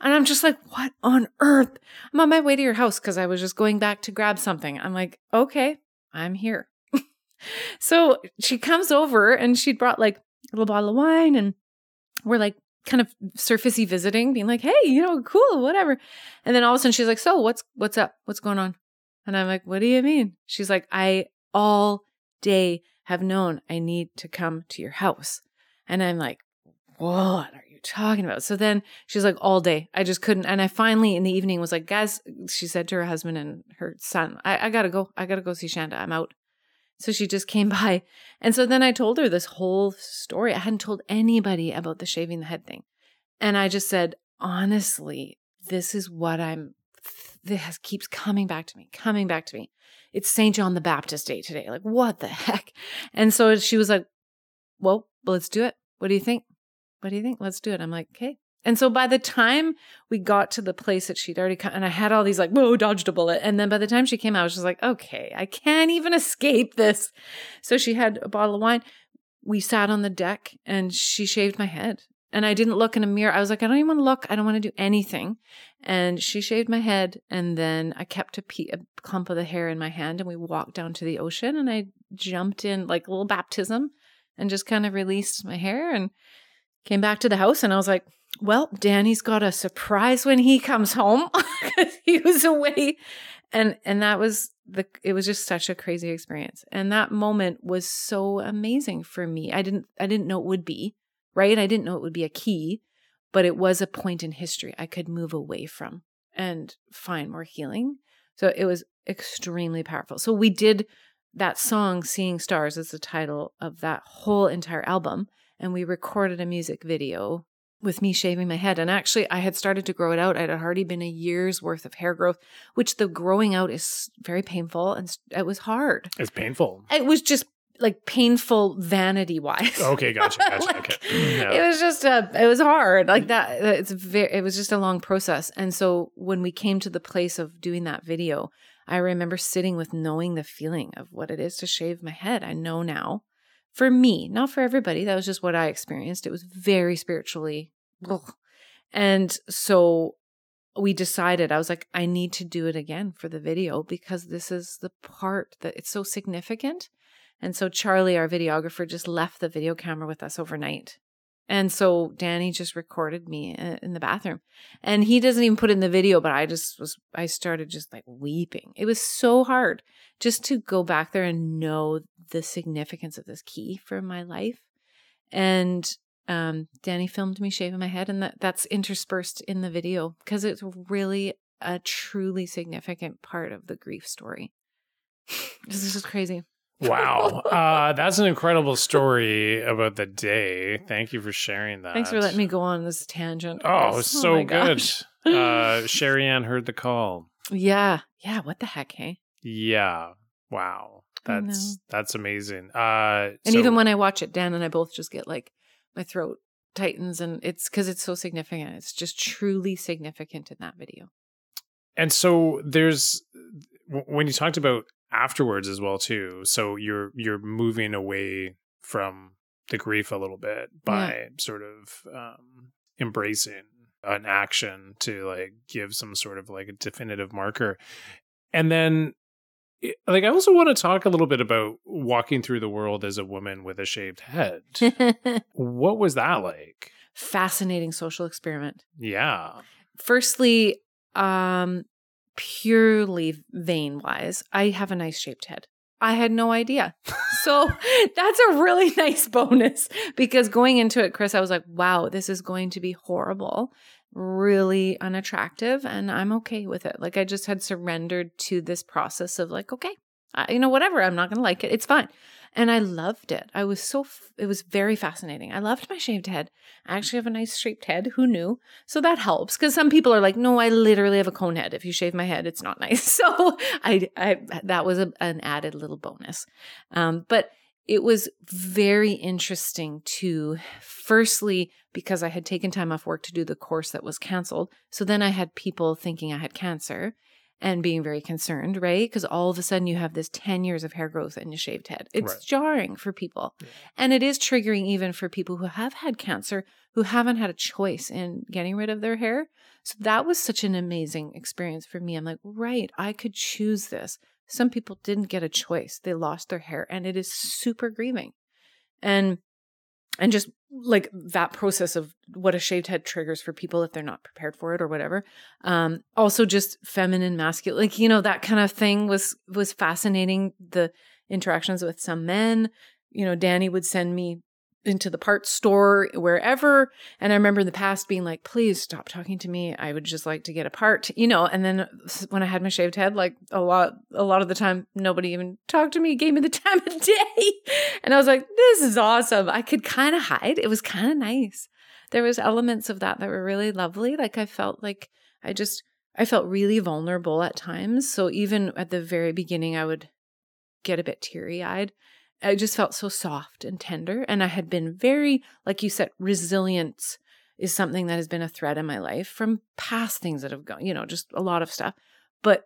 And I'm just like, what on earth? I'm on my way to your house because I was just going back to grab something. I'm like, okay, I'm here. So she comes over and she brought like a little bottle of wine and we're like kind of surfacey visiting, being like, hey, you know, cool, whatever. And then all of a sudden she's like, so what's what's up? What's going on? And I'm like, what do you mean? She's like, I all day have known I need to come to your house. And I'm like, what are you talking about? So then she's like, all day. I just couldn't. And I finally in the evening was like, guys, she said to her husband and her son, I, I got to go. I got to go see Chanda. I'm out. So she just came by. And so then I told her this whole story. I hadn't told anybody about the shaving the head thing. And I just said, honestly, this is what I'm, this keeps coming back to me, coming back to me. It's Saint John the Baptist Day today. Like, what the heck? And so she was like, well, let's do it. What do you think? What do you think? Let's do it. I'm like, okay. And so by the time we got to the place that she'd already come, and I had all these like, whoa, dodged a bullet. And then by the time she came out, I was just like, okay, I can't even escape this. So she had a bottle of wine. We sat on the deck and she shaved my head. And I didn't look in a mirror. I was like, I don't even want to look. I don't want to do anything. And she shaved my head. And then I kept a, pe- a clump of the hair in my hand and we walked down to the ocean and I jumped in like a little baptism and just kind of released my hair and Came back to the house and I was like, well, Danny's got a surprise when he comes home because he was away. And and that was the, it was just such a crazy experience. And that moment was so amazing for me. I didn't, I didn't know it would be, right? I didn't know it would be a key, but it was a point in history I could move away from and find more healing. So it was extremely powerful. So we did that song, Seeing Stars is the title of that whole entire album. And we recorded a music video with me shaving my head. And actually, I had started to grow it out. It had already been a year's worth of hair growth, which the growing out is very painful. And it was hard. It's painful. It was just like painful vanity-wise. Okay, gotcha, gotcha. like, okay. Yeah. It was just, a, it was hard. Like that, It's very, it was just a long process. And so when we came to the place of doing that video, I remember sitting with knowing the feeling of what it is to shave my head. I know now. For me, not for everybody. That was just what I experienced. It was very spiritually. Ugh. And so we decided, I was like, I need to do it again for the video because this is the part that it's so significant. And so Charlie, our videographer, just left the video camera with us overnight. And so Danny just recorded me in the bathroom. And he doesn't even put it in the video, but I just was, I started just like weeping. It was so hard just to go back there and know the significance of this key for my life. And um, Danny filmed me shaving my head, and that, that's interspersed in the video because it's really a truly significant part of the grief story. This is just crazy. Wow. Uh, that's an incredible story about the day. Thank you for sharing that. Thanks for letting me go on this tangent. Oh, oh so good. Uh, Sherry Ann heard the call. Yeah. Yeah. What the heck, hey? Yeah. Wow. That's that's amazing. Uh, and so, even when I watch it, Dan and I both just get like my throat tightens, and it's because it's so significant. It's just truly significant in that video. And so there's, when you talked about afterwards as well too, so you're you're moving away from the grief a little bit by yeah. sort of um embracing an action to like give some sort of like a definitive marker. And then like I also want to talk a little bit about walking through the world as a woman with a shaved head. What was that like? Fascinating social experiment. Yeah. Firstly, um purely vein wise, I have a nice shaped head. I had no idea. So that's a really nice bonus, because going into it, Chris, I was like, wow, this is going to be horrible, really unattractive. And I'm okay with it. Like I just had surrendered to this process of like, okay, I, you know, whatever, I'm not going to like it. It's fine. And I loved it. I was so, f- it was very fascinating. I loved my shaved head. I actually have a nice shaped head. Who knew? So that helps, because some people are like, no, I literally have a cone head. If you shave my head, it's not nice. So I, I that was a, an added little bonus. Um, but it was very interesting to, firstly, because I had taken time off work to do the course that was canceled. So then I had people thinking I had cancer and being very concerned, right? Because all of a sudden you have this ten years of hair growth and a shaved head. It's right. jarring for people. Yeah. And it is triggering even for people who have had cancer, who haven't had a choice in getting rid of their hair. So that was such an amazing experience for me. I'm like, right, I could choose this. Some people didn't get a choice. They lost their hair, and it is super grieving. And and just like that process of what a shaved head triggers for people if they're not prepared for it or whatever. Um, also just feminine, masculine, like, you know, that kind of thing was, was fascinating. The interactions with some men, you know, Danny would send me into the parts store, wherever. And I remember in the past being like, please stop talking to me. I would just like to get a part, you know? And then when I had my shaved head, like a lot, a lot of the time, nobody even talked to me, gave me the time of day. And I was like, this is awesome. I could kind of hide. It was kind of nice. There was elements of that that were really lovely. Like I felt like I just, I felt really vulnerable at times. So even at the very beginning, I would get a bit teary eyed. I just felt so soft and tender. And I had been very, like you said, resilience is something that has been a thread in my life from past things that have gone, you know, just a lot of stuff. But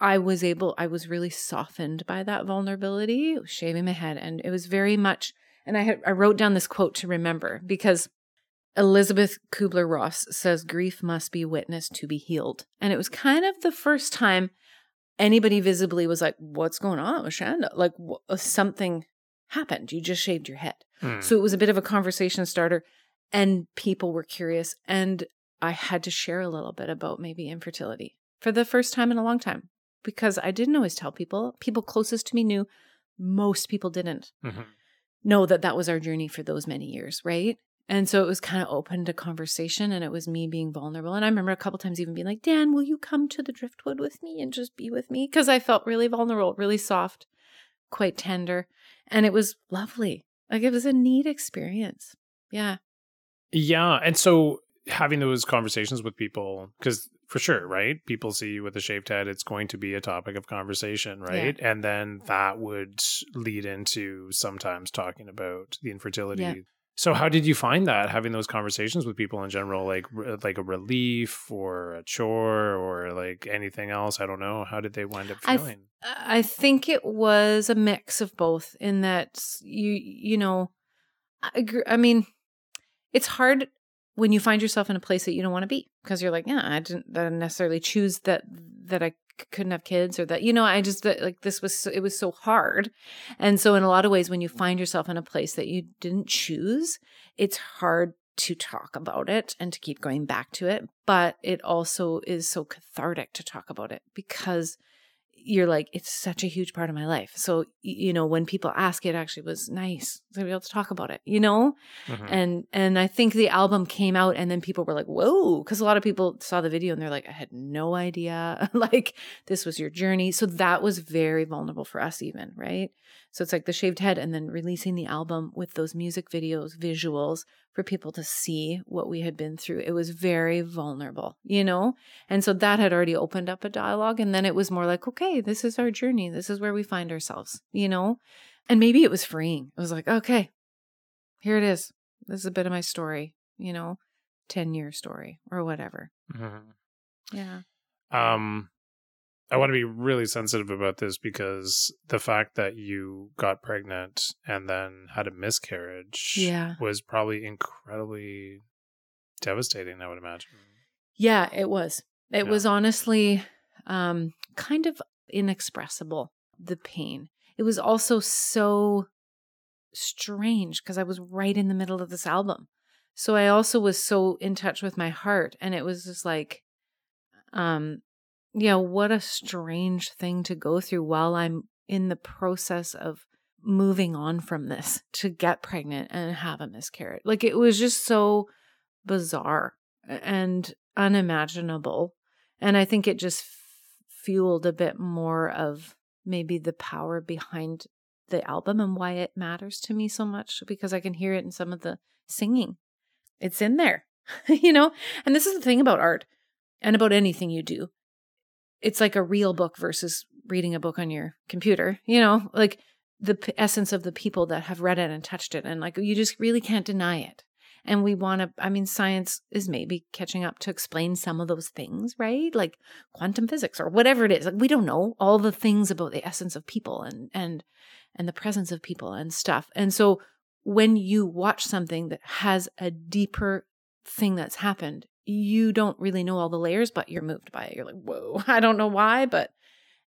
I was able, I was really softened by that vulnerability, shaving my head. And it was very much, and I had, I wrote down this quote to remember, because Elizabeth Kubler-Ross says, grief must be witnessed to be healed. And it was kind of the first time anybody visibly was like, what's going on with Chanda? Like wh- something happened. You just shaved your head. Mm. So it was a bit of a conversation starter. and people were curious. And I had to share a little bit about maybe infertility for the first time in a long time, because I didn't always tell people. People closest to me knew. Most people didn't mm-hmm. know that that was our journey for those many years, right? And so it was kind of open to conversation, and it was me being vulnerable. And I remember a couple times even being like, Dan, will you come to the driftwood with me and just be with me? Because I felt really vulnerable, really soft, quite tender. And it was lovely. Like, it was a neat experience. Yeah. Yeah. And so having those conversations with people, because for sure, right? People see you with a shaved head, it's going to be a topic of conversation, right? Yeah. And then that would lead into sometimes talking about the infertility. Yeah. So how did you find that, having those conversations with people in general, like like a relief or a chore or like anything else? I don't know. How did they wind up feeling? I, th- I think it was a mix of both, in that, you you know, I, I mean, it's hard when you find yourself in a place that you don't want to be, because you're like, yeah, I didn't, I didn't necessarily choose that that I couldn't have kids, or that, you know, I just, like, this was, it was so hard. And so in a lot of ways, when you find yourself in a place that you didn't choose, it's hard to talk about it and to keep going back to it. But it also is so cathartic to talk about it, because you're like, it's such a huge part of my life. So, you know, when people ask, it actually was nice to be able to talk about it, you know? Mm-hmm. And, and I think the album came out, and then people were like, whoa, because a lot of people saw the video and they're like, I had no idea, like, this was your journey. So that was very vulnerable for us even, right? So it's like the shaved head, and then releasing the album with those music videos, visuals for people to see what we had been through. It was very vulnerable, you know? And so that had already opened up a dialogue. And then it was more like, okay, this is our journey. This is where we find ourselves, you know? And maybe it was freeing. It was like, okay, here it is. This is a bit of my story, you know, ten year story or whatever. Mm-hmm. Yeah. Um, I want to be really sensitive about this, because the fact that you got pregnant and then had a miscarriage yeah. was probably incredibly devastating, I would imagine. Yeah, it was. It yeah. was honestly um, kind of inexpressible, the pain. It was also so strange, because I was right in the middle of this album. So I also was so in touch with my heart, and it was just like... um. Yeah, what a strange thing to go through while I'm in the process of moving on from this, to get pregnant and have a miscarriage. Like, it was just so bizarre and unimaginable. And I think it just f- fueled a bit more of maybe the power behind the album and why it matters to me so much, because I can hear it in some of the singing. It's in there, you know? And this is the thing about art and about anything you do. It's like a real book versus reading a book on your computer, you know, like the p- essence of the people that have read it and touched it. And like, you just really can't deny it. And we want to, I mean, science is maybe catching up to explain some of those things, right? Like quantum physics or whatever it is. Like, we don't know all the things about the essence of people and, and, and the presence of people and stuff. And so when you watch something that has a deeper thing that's happened, you don't really know all the layers, but you're moved by it. You're like, whoa, I don't know why, but,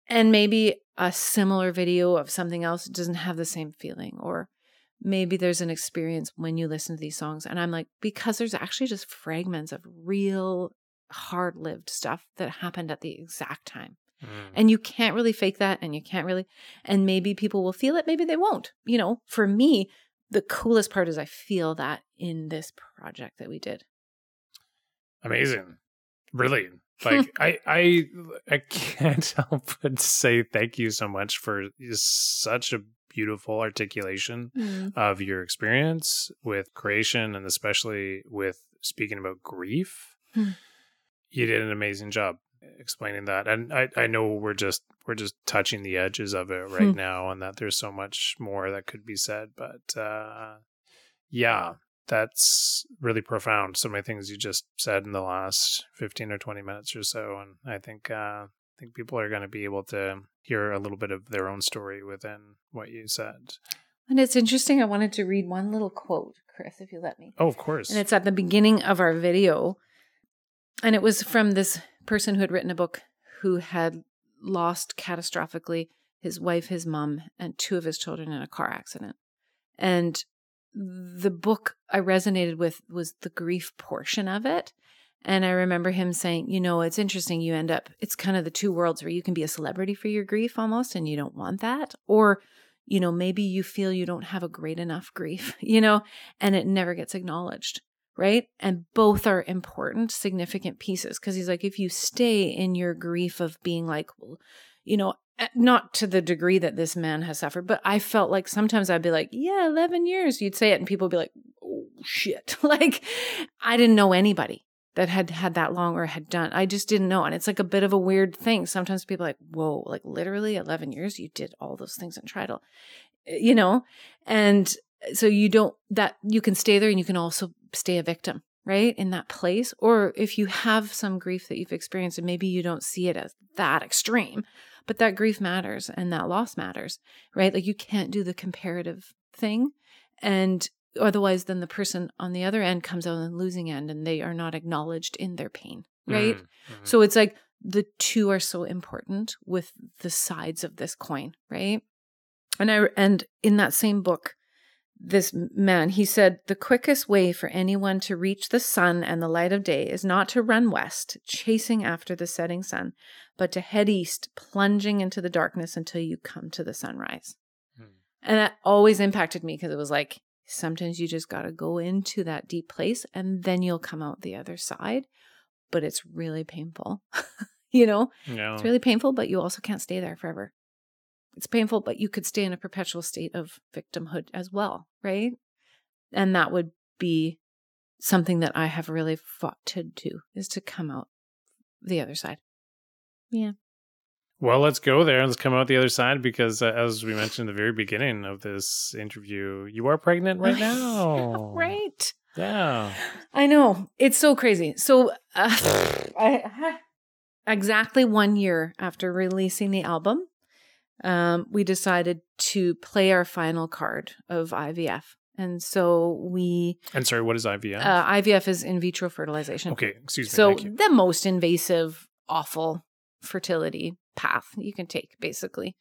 and maybe a similar video of something else doesn't have the same feeling. Or maybe there's an experience when you listen to these songs. And I'm like, because there's actually just fragments of real hard-lived stuff that happened at the exact time. Mm. And you can't really fake that. And you can't really, and maybe people will feel it. Maybe they won't, you know. For me, the coolest part is I feel that in this project that we did. Amazing. Really. Like, I, I, I can't help but say thank you so much for such a beautiful articulation mm. of your experience with creation, and especially with speaking about grief. Mm. You did an amazing job explaining that. And I, I know we're just, we're just touching the edges of it right mm. now, and that there's so much more that could be said, but, uh, yeah. That's really profound. So many things you just said in the last fifteen or twenty minutes or so. And I think, uh, I think people are going to be able to hear a little bit of their own story within what you said. And it's interesting. I wanted to read one little quote, Chris, if you let me. Oh, of course. And it's at the beginning of our video. And it was from this person who had written a book, who had lost catastrophically his wife, his mom, and two of his children in a car accident. And the book I resonated with was the grief portion of it. And I remember him saying, you know, it's interesting, you end up, it's kind of the two worlds where you can be a celebrity for your grief almost, and you don't want that. Or, you know, maybe you feel you don't have a great enough grief, you know, and it never gets acknowledged, right? And both are important, significant pieces. Because he's like, if you stay in your grief of being like, well, you know, not to the degree that this man has suffered, but I felt like sometimes I'd be like, yeah, eleven years, you'd say it, and people would be like, oh, shit. Like, I didn't know anybody that had had that long or had done. I just didn't know. And it's like a bit of a weird thing. Sometimes people are like, whoa, like literally eleven years, you did all those things in trial, you know? And so you don't, that you can stay there, and you can also stay a victim, right? In that place. Or if you have some grief that you've experienced and maybe you don't see it as that extreme, but that grief matters and that loss matters, right? Like you can't do the comparative thing. And otherwise, then the person on the other end comes out on the losing end, and they are not acknowledged in their pain, right? Mm-hmm. So it's like the two are so important with the sides of this coin, right? And I and in that same book, this man, he said, the quickest way for anyone to reach the sun and the light of day is not to run west, chasing after the setting sun, but to head east, plunging into the darkness until you come to the sunrise. Mm. And that always impacted me, because it was like, sometimes you just got to go into that deep place, and then you'll come out the other side. But it's really painful, you know, no. It's really painful, but you also can't stay there forever. It's painful, but you could stay in a perpetual state of victimhood as well. Right. And that would be something that I have really fought to do, is to come out the other side. Yeah. Well, let's go there. Let's come out the other side, because uh, as we mentioned at the very beginning of this interview, you are pregnant right now. Right. Yeah. I know. It's so crazy. So uh, I, exactly one year after releasing the album, um, we decided to play our final card of I V F. And so we... And sorry, what is I V F? Uh, I V F is in vitro fertilization. Okay, excuse me. So the most invasive, awful fertility path you can take, basically.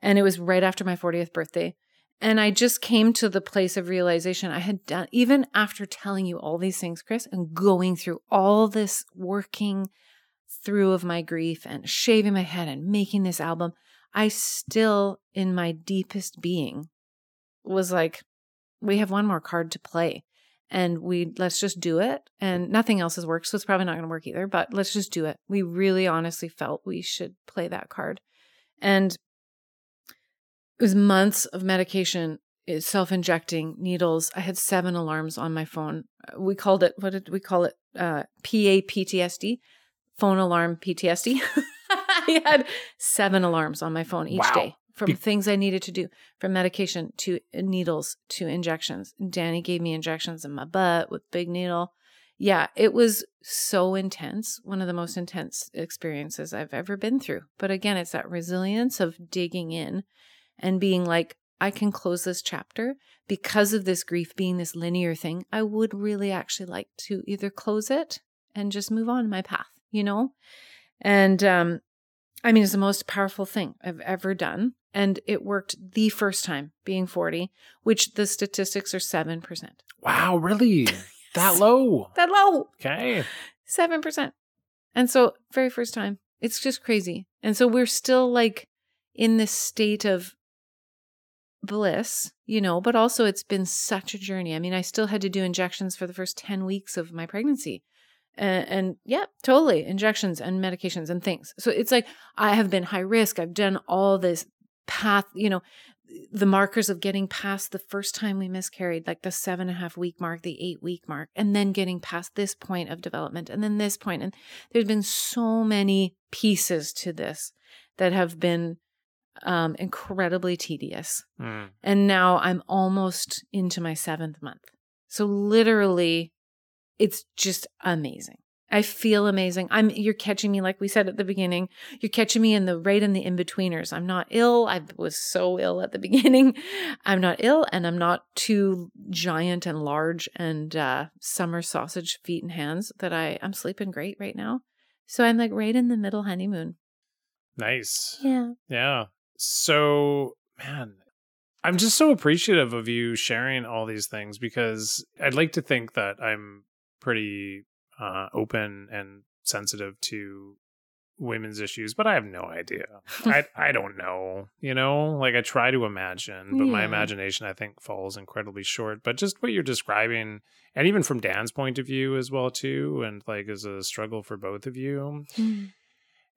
And it was right after my fortieth birthday. And I just came to the place of realization I had done, even after telling you all these things, Chris, and going through all this working through of my grief and shaving my head and making this album, I still, in my deepest being, was like, we have one more card to play. And we, let's just do it. And nothing else has worked, so it's probably not going to work either, but let's just do it. We really honestly felt we should play that card. And it was months of medication, self-injecting, needles. I had seven alarms on my phone. We called it, what did we call it? Uh, P A P T S D, phone alarm P T S D. I had seven alarms on my phone each wow. day. From things I needed to do, from medication to needles to injections. Danny gave me injections in my butt with big needle. Yeah, it was so intense. One of the most intense experiences I've ever been through. But again, it's that resilience of digging in and being like, I can close this chapter. Because of this grief being this linear thing, I would really actually like to either close it and just move on my path, you know? And um, I mean, it's the most powerful thing I've ever done. And it worked the first time, being forty, which the statistics are seven percent. Wow, really? That low? That low. Okay. seven percent. And so very first time. It's just crazy. And so we're still like in this state of bliss, you know, but also it's been such a journey. I mean, I still had to do injections for the first ten weeks of my pregnancy. And, and yeah, totally. Injections and medications and things. So it's like I have been high risk. I've done all this path, you know, the markers of getting past the first time we miscarried, like the seven and a half week mark, the eight week mark, and then getting past this point of development and then this point. And there's been so many pieces to this that have been um, incredibly tedious. Mm. And now I'm almost into my seventh month. So literally, it's just amazing. I feel amazing. I'm, you're catching me, like we said at the beginning, you're catching me in the right in the in-betweeners. I'm not ill. I was so ill at the beginning. I'm not ill, and I'm not too giant and large and uh, summer sausage feet and hands that I, I'm sleeping great right now. So I'm like right in the middle honeymoon. Nice. Yeah. Yeah. So, man, I'm just so appreciative of you sharing all these things, because I'd like to think that I'm pretty uh, open and sensitive to women's issues, but I have no idea. I I don't know, you know, like I try to imagine, but yeah. my imagination, I think, falls incredibly short. But just what you're describing, and even from Dan's point of view as well, too, and like as a struggle for both of you. Mm.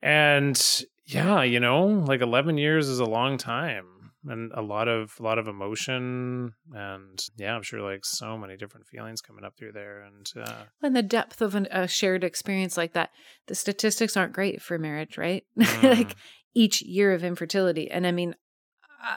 And yeah, you know, like eleven years is a long time, and a lot of, a lot of emotion. And yeah, I'm sure like so many different feelings coming up through there. And, uh, and the depth of an, a shared experience like that, the statistics aren't great for marriage, right? Mm. Like each year of infertility. And I mean,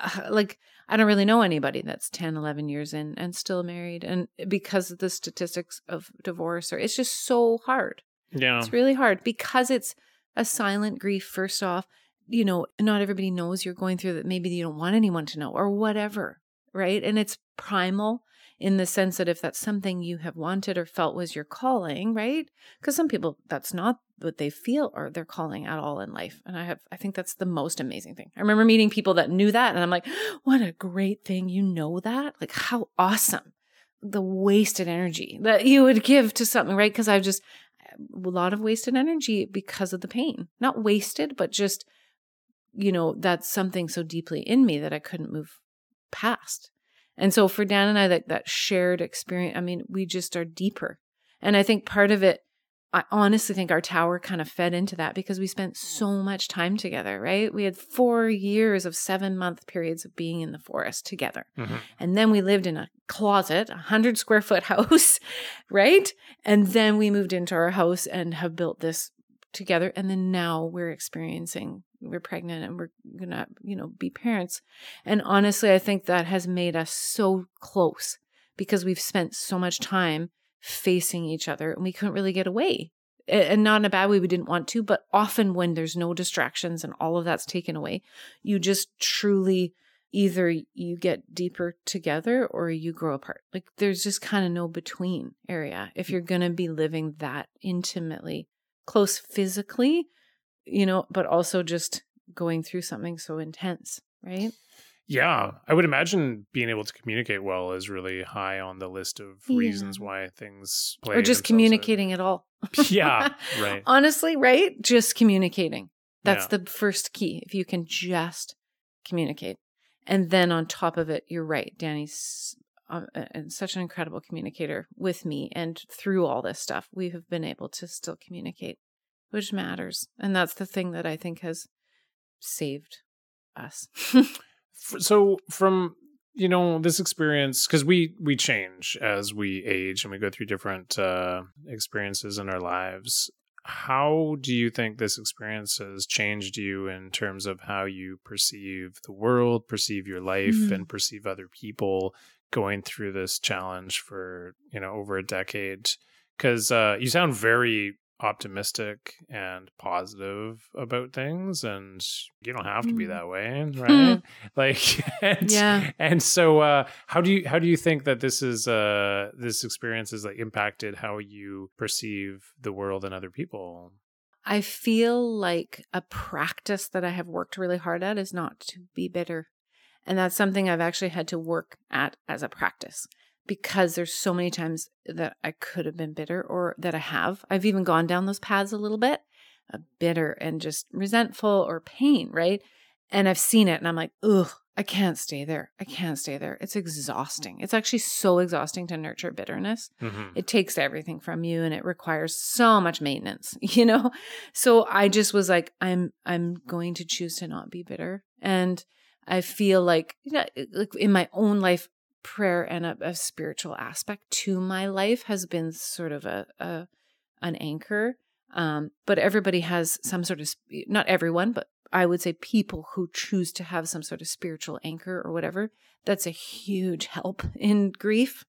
uh, like, I don't really know anybody that's ten, eleven years in and still married. And because of the statistics of divorce, or it's just so hard. Yeah. It's really hard because it's a silent grief, first off. You know, not everybody knows you're going through that. Maybe you don't want anyone to know or whatever, right? And it's primal in the sense that if that's something you have wanted or felt was your calling, right? Because some people, that's not what they feel or their calling at all in life. And I have, I think that's the most amazing thing. I remember meeting people that knew that, and I'm like, what a great thing. You know that? Like, how awesome the wasted energy that you would give to something, right? Because I've just, a lot of wasted energy because of the pain. Not wasted, but just, you know, that's something so deeply in me that I couldn't move past. And so for Dan and I, that, that shared experience, I mean, we just are deeper. And I think part of it, I honestly think our tower kind of fed into that because we spent so much time together, right? We had four years of seven month periods of being in the forest together. Mm-hmm. And then we lived in a closet, a hundred square foot house, right? And then we moved into our house and have built this together. And then now we're experiencing, we're pregnant and we're going to, you know, be parents. And honestly, I think that has made us so close because we've spent so much time facing each other, and we couldn't really get away. And not in a bad way, we didn't want to, but often when there's no distractions and all of that's taken away, you just truly either you get deeper together or you grow apart. Like there's just kind of no between area. If you're going to be living that intimately close physically, you know, but also just going through something so intense, right? Yeah. I would imagine being able to communicate well is really high on the list of yeah. reasons why things play. Or just communicating at all. Yeah. Right. Honestly, right? Just communicating. That's yeah. the first key. If you can just communicate. And then on top of it, you're right. Danny's uh, and such an incredible communicator with me. And through all this stuff, we have been able to still communicate, which matters. And that's the thing that I think has saved us. So from, you know, this experience, because we, we change as we age and we go through different uh, experiences in our lives. How do you think this experience has changed you in terms of how you perceive the world, perceive your life, mm-hmm. and perceive other people going through this challenge for, you know, over a decade? Because uh, you sound very optimistic and positive about things, and you don't have to be that way, right? Like and, yeah and so uh how do you how do you think that this is uh this experience has like impacted how you perceive the world and other people? I feel like a practice that I have worked really hard at is not to be bitter, and that's something I've actually had to work at as a practice. Because there's so many times that I could have been bitter, or that I have. I've even gone down those paths a little bit, uh, bitter and just resentful or pain, right? And I've seen it and I'm like, ugh, I can't stay there. I can't stay there. It's exhausting. It's actually so exhausting to nurture bitterness. Mm-hmm. It takes everything from you, and it requires so much maintenance, you know? So I just was like, I'm I'm going to choose to not be bitter. And I feel like, you know, like in my own life, prayer and a, a spiritual aspect to my life has been sort of a, a an anchor. Um, but everybody has some sort of, sp- not everyone, but I would say people who choose to have some sort of spiritual anchor or whatever, that's a huge help in grief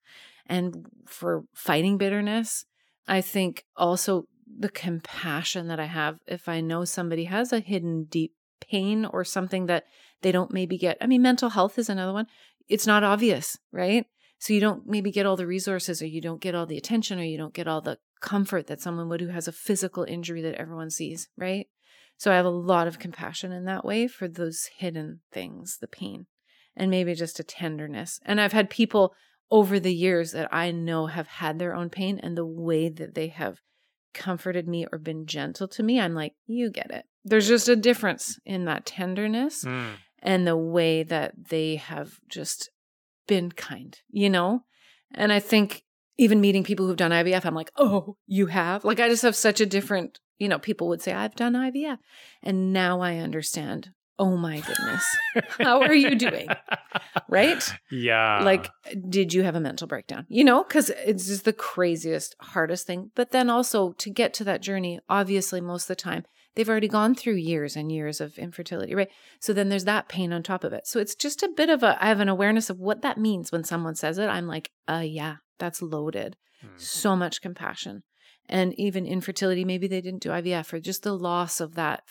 and for fighting bitterness. I think also the compassion that I have, if I know somebody has a hidden deep pain or something that they don't maybe get. I mean, mental health is another one. It's not obvious, right? So you don't maybe get all the resources, or you don't get all the attention, or you don't get all the comfort that someone would who has a physical injury that everyone sees, right? So I have a lot of compassion in that way for those hidden things, the pain. and maybe just a tenderness. And I've had people over the years that I know have had their own pain, and the way that they have comforted me or been gentle to me, I'm like, you get it. There's just a difference in that tenderness mm. and the way that they have just been kind, you know? And I think even meeting people who've done I V F, I'm like, oh, you have? Like, I just have such a different, you know, people would say, I've done I V F. And now I understand, oh my goodness, how are you doing? Right? Yeah. Like, did you have a mental breakdown? You know, because it's just the craziest, hardest thing. But then also to get to that journey, obviously most of the time, they've already gone through years and years of infertility, right? So then there's that pain on top of it. So it's just a bit of a, I have an awareness of what that means when someone says it. I'm like, uh, yeah, that's loaded. Mm. So much compassion. And even infertility, maybe they didn't do I V F, or just the loss of that,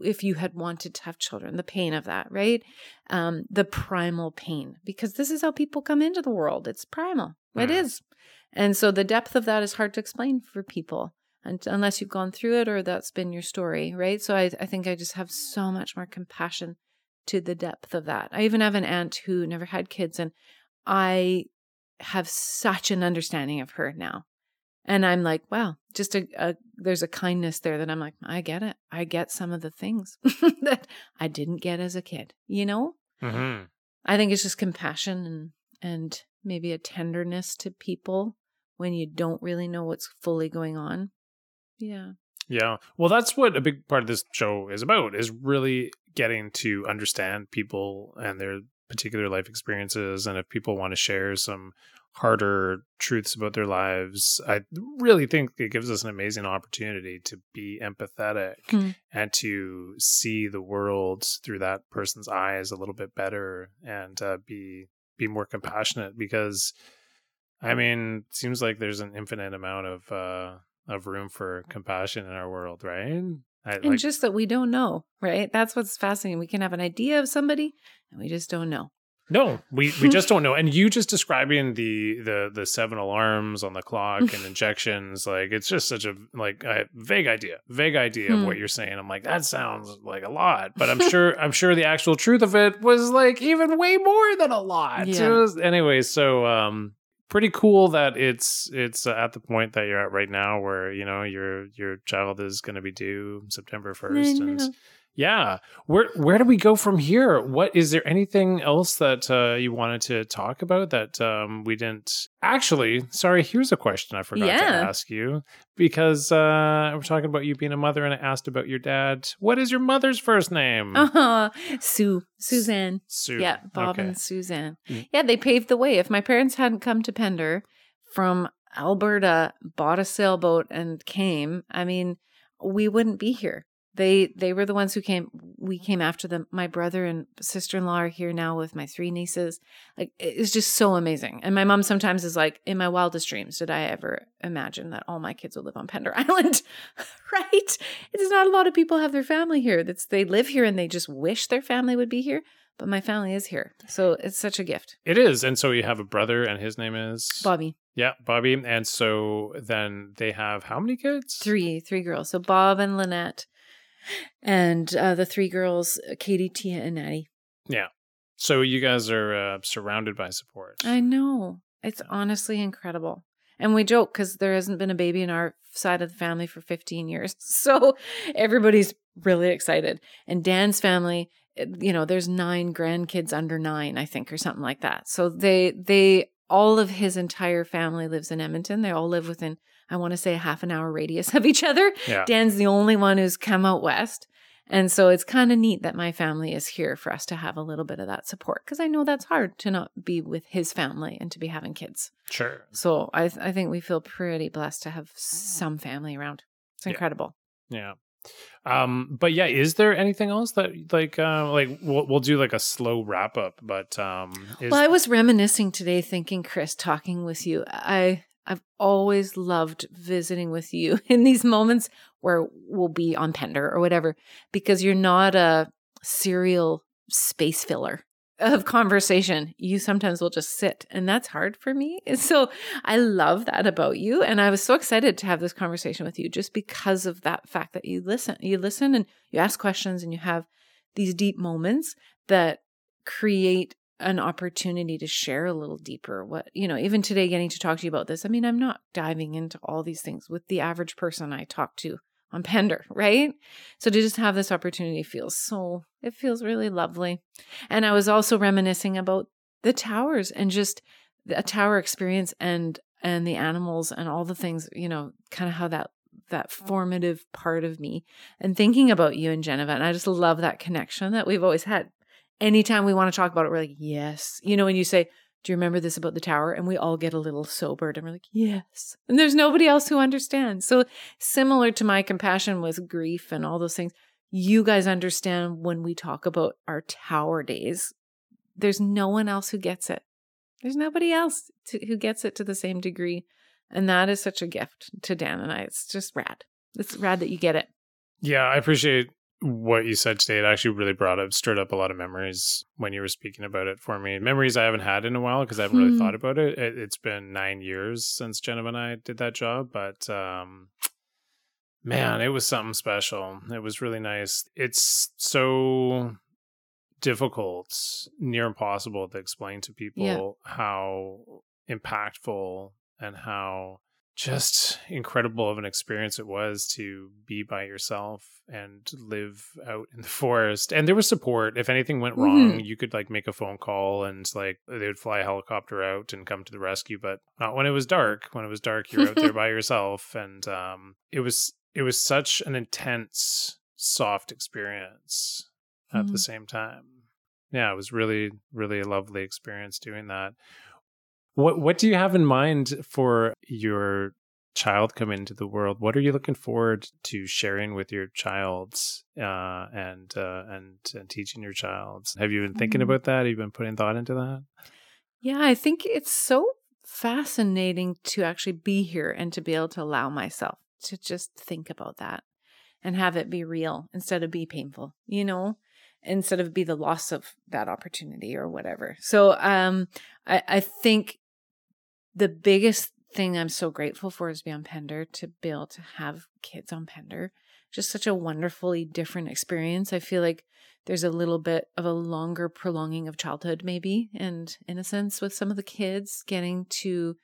if you had wanted to have children, the pain of that, right? Um, the primal pain, because this is how people come into the world. It's primal. Mm. It is. And so the depth of that is hard to explain for people, and unless you've gone through it or that's been your story, right? So I, I think I just have so much more compassion to the depth of that. I even have an aunt who never had kids, and I have such an understanding of her now. And I'm like, wow, just a, a there's a kindness there that I'm like, I get it. I get some of the things that I didn't get as a kid, you know? Mm-hmm. I think it's just compassion and, and maybe a tenderness to people when you don't really know what's fully going on. Yeah. Yeah. Well, that's what a big part of this show is about, is really getting to understand people and their particular life experiences. And if people want to share some harder truths about their lives, I really think it gives us an amazing opportunity to be empathetic mm. and to see the world through that person's eyes a little bit better, and uh, be be more compassionate, because I mean, it seems like there's an infinite amount of uh of room for compassion in our world, right? I, and like, just that we don't know, right? That's what's fascinating. We can have an idea of somebody and we just don't know. No, we, we just don't know. And you just describing the, the, the seven alarms on the clock and injections, like, it's just such a, like, a vague idea, vague idea mm. of what you're saying. I'm like, that sounds like a lot, but I'm sure, I'm sure the actual truth of it was like even way more than a lot. Yeah. It was, anyway, so, um, pretty cool that it's, it's uh, at the point that you're at right now where, you know, your, your child is going to be due September first. And yeah. Where where do we go from here? What is there anything else that uh, you wanted to talk about that um, we didn't? Actually, sorry, here's a question I forgot yeah. to ask you, because uh, we're talking about you being a mother and I asked about your dad. What is your mother's first name? Uh-huh. Sue. Suzanne. Sue. Yeah, Bob okay. and Suzanne. Mm. Yeah, they paved the way. If my parents hadn't come to Pender from Alberta, bought a sailboat and came, I mean, we wouldn't be here. They they were the ones who came. We came after them. My brother and sister-in-law are here now with my three nieces. Like, it's just so amazing. And my mom sometimes is like, in my wildest dreams, did I ever imagine that all my kids would live on Pender Island? Right? It's not a lot of people have their family here. That's they live here and they just wish their family would be here. But my family is here. So it's such a gift. It is. And so you have a brother and his name is? Bobby. Yeah, Bobby. And so then they have how many kids? Three. Three girls. So Bob and Lynette. And uh, the three girls, Katie, Tia, and Natty. Yeah. So you guys are uh, surrounded by support. I know. It's honestly incredible. And we joke because there hasn't been a baby in our side of the family for fifteen years. So everybody's really excited. And Dan's family, you know, there's nine grandkids under nine, I think, or something like that. So they, they, all of his entire family lives in Edmonton. They all live within, I want to say, a half an hour radius of each other. Yeah. Dan's the only one who's come out west. And so it's kind of neat that my family is here for us to have a little bit of that support, because I know that's hard to not be with his family and to be having kids. Sure. So I th- I think we feel pretty blessed to have some family around. It's incredible. Yeah. yeah. Um. But yeah, is there anything else that like uh, like we'll, we'll do like a slow wrap up? But um. Is- well, I was reminiscing today, thinking, Chris, talking with you, I. I've always loved visiting with you in these moments where we'll be on Pender or whatever, because you're not a serial space filler of conversation. You sometimes will just sit, and that's hard for me. And so I love that about you. And I was so excited to have this conversation with you just because of that fact that you listen, you listen and you ask questions and you have these deep moments that create an opportunity to share a little deeper what, you know, even today getting to talk to you about this. I mean, I'm not diving into all these things with the average person I talk to on Pender, right? So to just have this opportunity feels so, it feels really lovely. And I was also reminiscing about the towers and just a tower experience and, and the animals and all the things, you know, kind of how that, that formative part of me, and thinking about you and Geneva. And I just love that connection that we've always had. Anytime we want to talk about it, we're like, yes. You know, when you say, do you remember this about the tower? And we all get a little sobered and we're like, yes. And there's nobody else who understands. So similar to my compassion with grief and all those things, you guys understand when we talk about our tower days, there's no one else who gets it. There's nobody else to, who gets it to the same degree. And that is such a gift to Dan and I. It's just rad. It's rad that you get it. Yeah, I appreciate what you said today. It actually really brought up, stirred up a lot of memories when you were speaking about it for me. Memories I haven't had in a while because I haven't really hmm. thought about it. it. It's been nine years since Geneva and I did that job, but um, man, it was something special. It was really nice. It's so difficult, near impossible to explain to people yeah. how impactful and how just incredible of an experience it was to be by yourself and live out in the forest. And there was support. If anything went wrong, mm-hmm. you could like make a phone call and like they would fly a helicopter out and come to the rescue, but not when it was dark. When it was dark, you're out there by yourself. And um, it was it was such an intense, soft experience at mm-hmm. the same time. Yeah, it was really, really a lovely experience doing that. What what do you have in mind for your child coming into the world? What are you looking forward to sharing with your child uh, and, uh, and and teaching your child? Have you been thinking about that? Have you been putting thought into that? Yeah, I think it's so fascinating to actually be here and to be able to allow myself to just think about that and have it be real instead of be painful, you know? Instead of be the loss of that opportunity or whatever. So um, I, I think... the biggest thing I'm so grateful for is beyond Pender, to be able to have kids on Pender. Just such a wonderfully different experience. I feel like there's a little bit of a longer prolonging of childhood maybe and innocence with some of the kids getting to,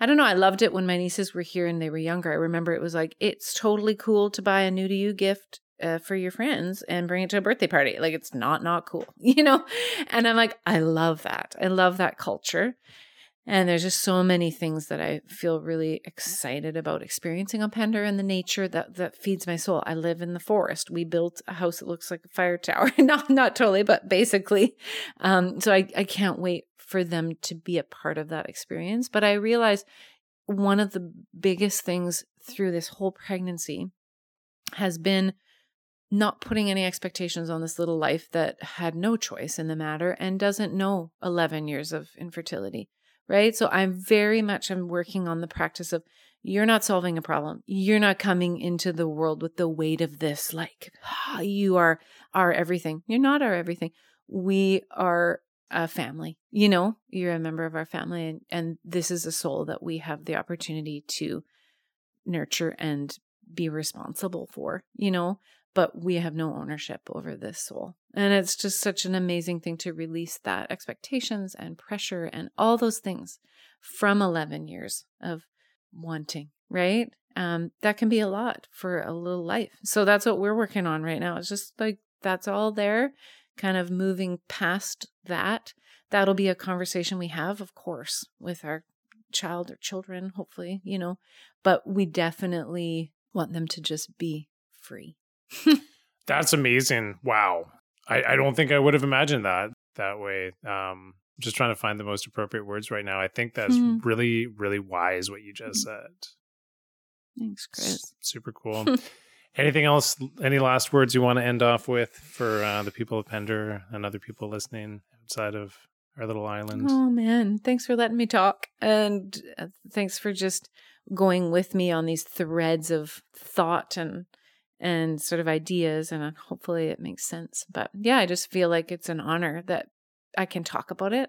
I don't know, I loved it when my nieces were here and they were younger. I remember it was like, it's totally cool to buy a new to you gift Uh, for your friends and bring it to a birthday party. Like it's not, not cool, you know? And I'm like, I love that. I love that culture. And there's just so many things that I feel really excited about experiencing on Pender and the nature that, that feeds my soul. I live in the forest. We built a house that looks like a fire tower. not not totally, but basically. Um, so I, I can't wait for them to be a part of that experience. But I realize one of the biggest things through this whole pregnancy has been not putting any expectations on this little life that had no choice in the matter and doesn't know eleven years of infertility. Right. So I'm very much, I'm working on the practice of you're not solving a problem. You're not coming into the world with the weight of this. Like ah, you are our everything. You're not our everything. We are a family, you know, you're a member of our family. And, and this is a soul that we have the opportunity to nurture and be responsible for, you know, but we have no ownership over this soul. And it's just such an amazing thing to release that expectations and pressure and all those things from eleven years of wanting, right? Um, that can be a lot for a little life. So that's what we're working on right now. It's just like, that's all there, kind of moving past that. That'll be a conversation we have, of course, with our child or children, hopefully, you know, but we definitely want them to just be free. That's amazing. Wow. I, I don't think I would have imagined that that way. Um, just trying to find the most appropriate words right now. I think that's mm. really, really wise what you just said. Thanks, Chris. S- super cool. Anything else? Any last words you want to end off with for uh, the people of Pender and other people listening outside of our little island? Oh, man. Thanks for letting me talk. And uh, thanks for just going with me on these threads of thought and and sort of ideas, and hopefully it makes sense. But yeah, I just feel like it's an honor that I can talk about it.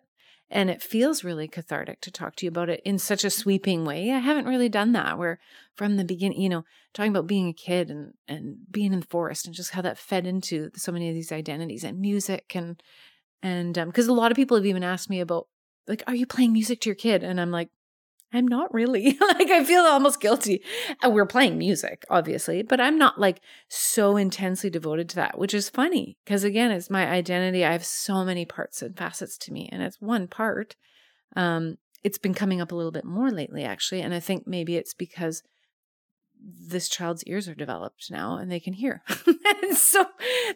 And it feels really cathartic to talk to you about it in such a sweeping way. I haven't really done that where from the beginning, you know, talking about being a kid and, and being in the forest and just how that fed into so many of these identities and music and And because um, a lot of people have even asked me about, like, are you playing music to your kid? And I'm like, I'm not really. Like, I feel almost guilty. We're playing music, obviously, but I'm not like so intensely devoted to that, which is funny because, again, it's my identity. I have so many parts and facets to me, and it's one part. Um, it's been coming up a little bit more lately, actually, and I think maybe it's because this child's ears are developed now and they can hear. And so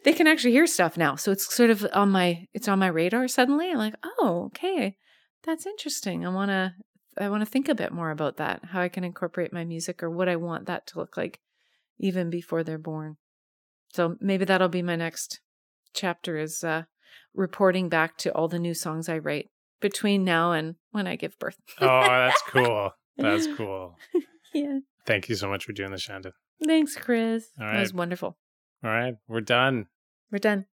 they can actually hear stuff now. So it's sort of on my, it's on my radar suddenly. I'm like, oh, okay, that's interesting. I want to, I want to think a bit more about that, how I can incorporate my music or what I want that to look like even before they're born. So maybe that'll be my next chapter, is uh, reporting back to all the new songs I write between now and when I give birth. Oh, that's cool. That's cool. Yeah. Thank you so much for doing this, Chanda. Thanks, Chris. All right. That was wonderful. All right. We're done. We're done.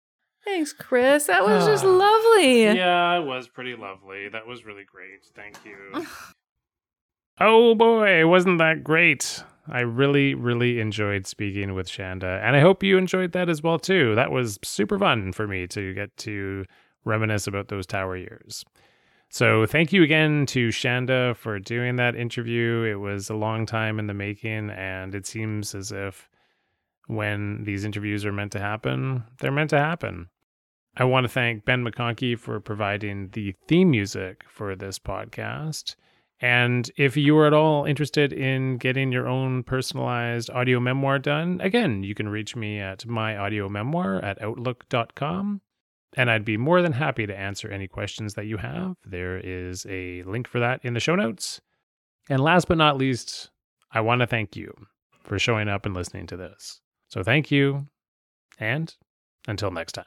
Thanks, Chris. That was just lovely. Yeah, it was pretty lovely. That was really great. Thank you. Oh, boy. Wasn't that great? I really, really enjoyed speaking with Chanda. And I hope you enjoyed that as well, too. That was super fun for me to get to reminisce about those tower years. So thank you again to Chanda for doing that interview. It was a long time in the making, and it seems as if when these interviews are meant to happen, they're meant to happen. I want to thank Ben McConkie for providing the theme music for this podcast. And if you are at all interested in getting your own personalized audio memoir done, again, you can reach me at myaudio memoir at outlook dot com. And I'd be more than happy to answer any questions that you have. There is a link for that in the show notes. And last but not least, I want to thank you for showing up and listening to this. So thank you, and until next time.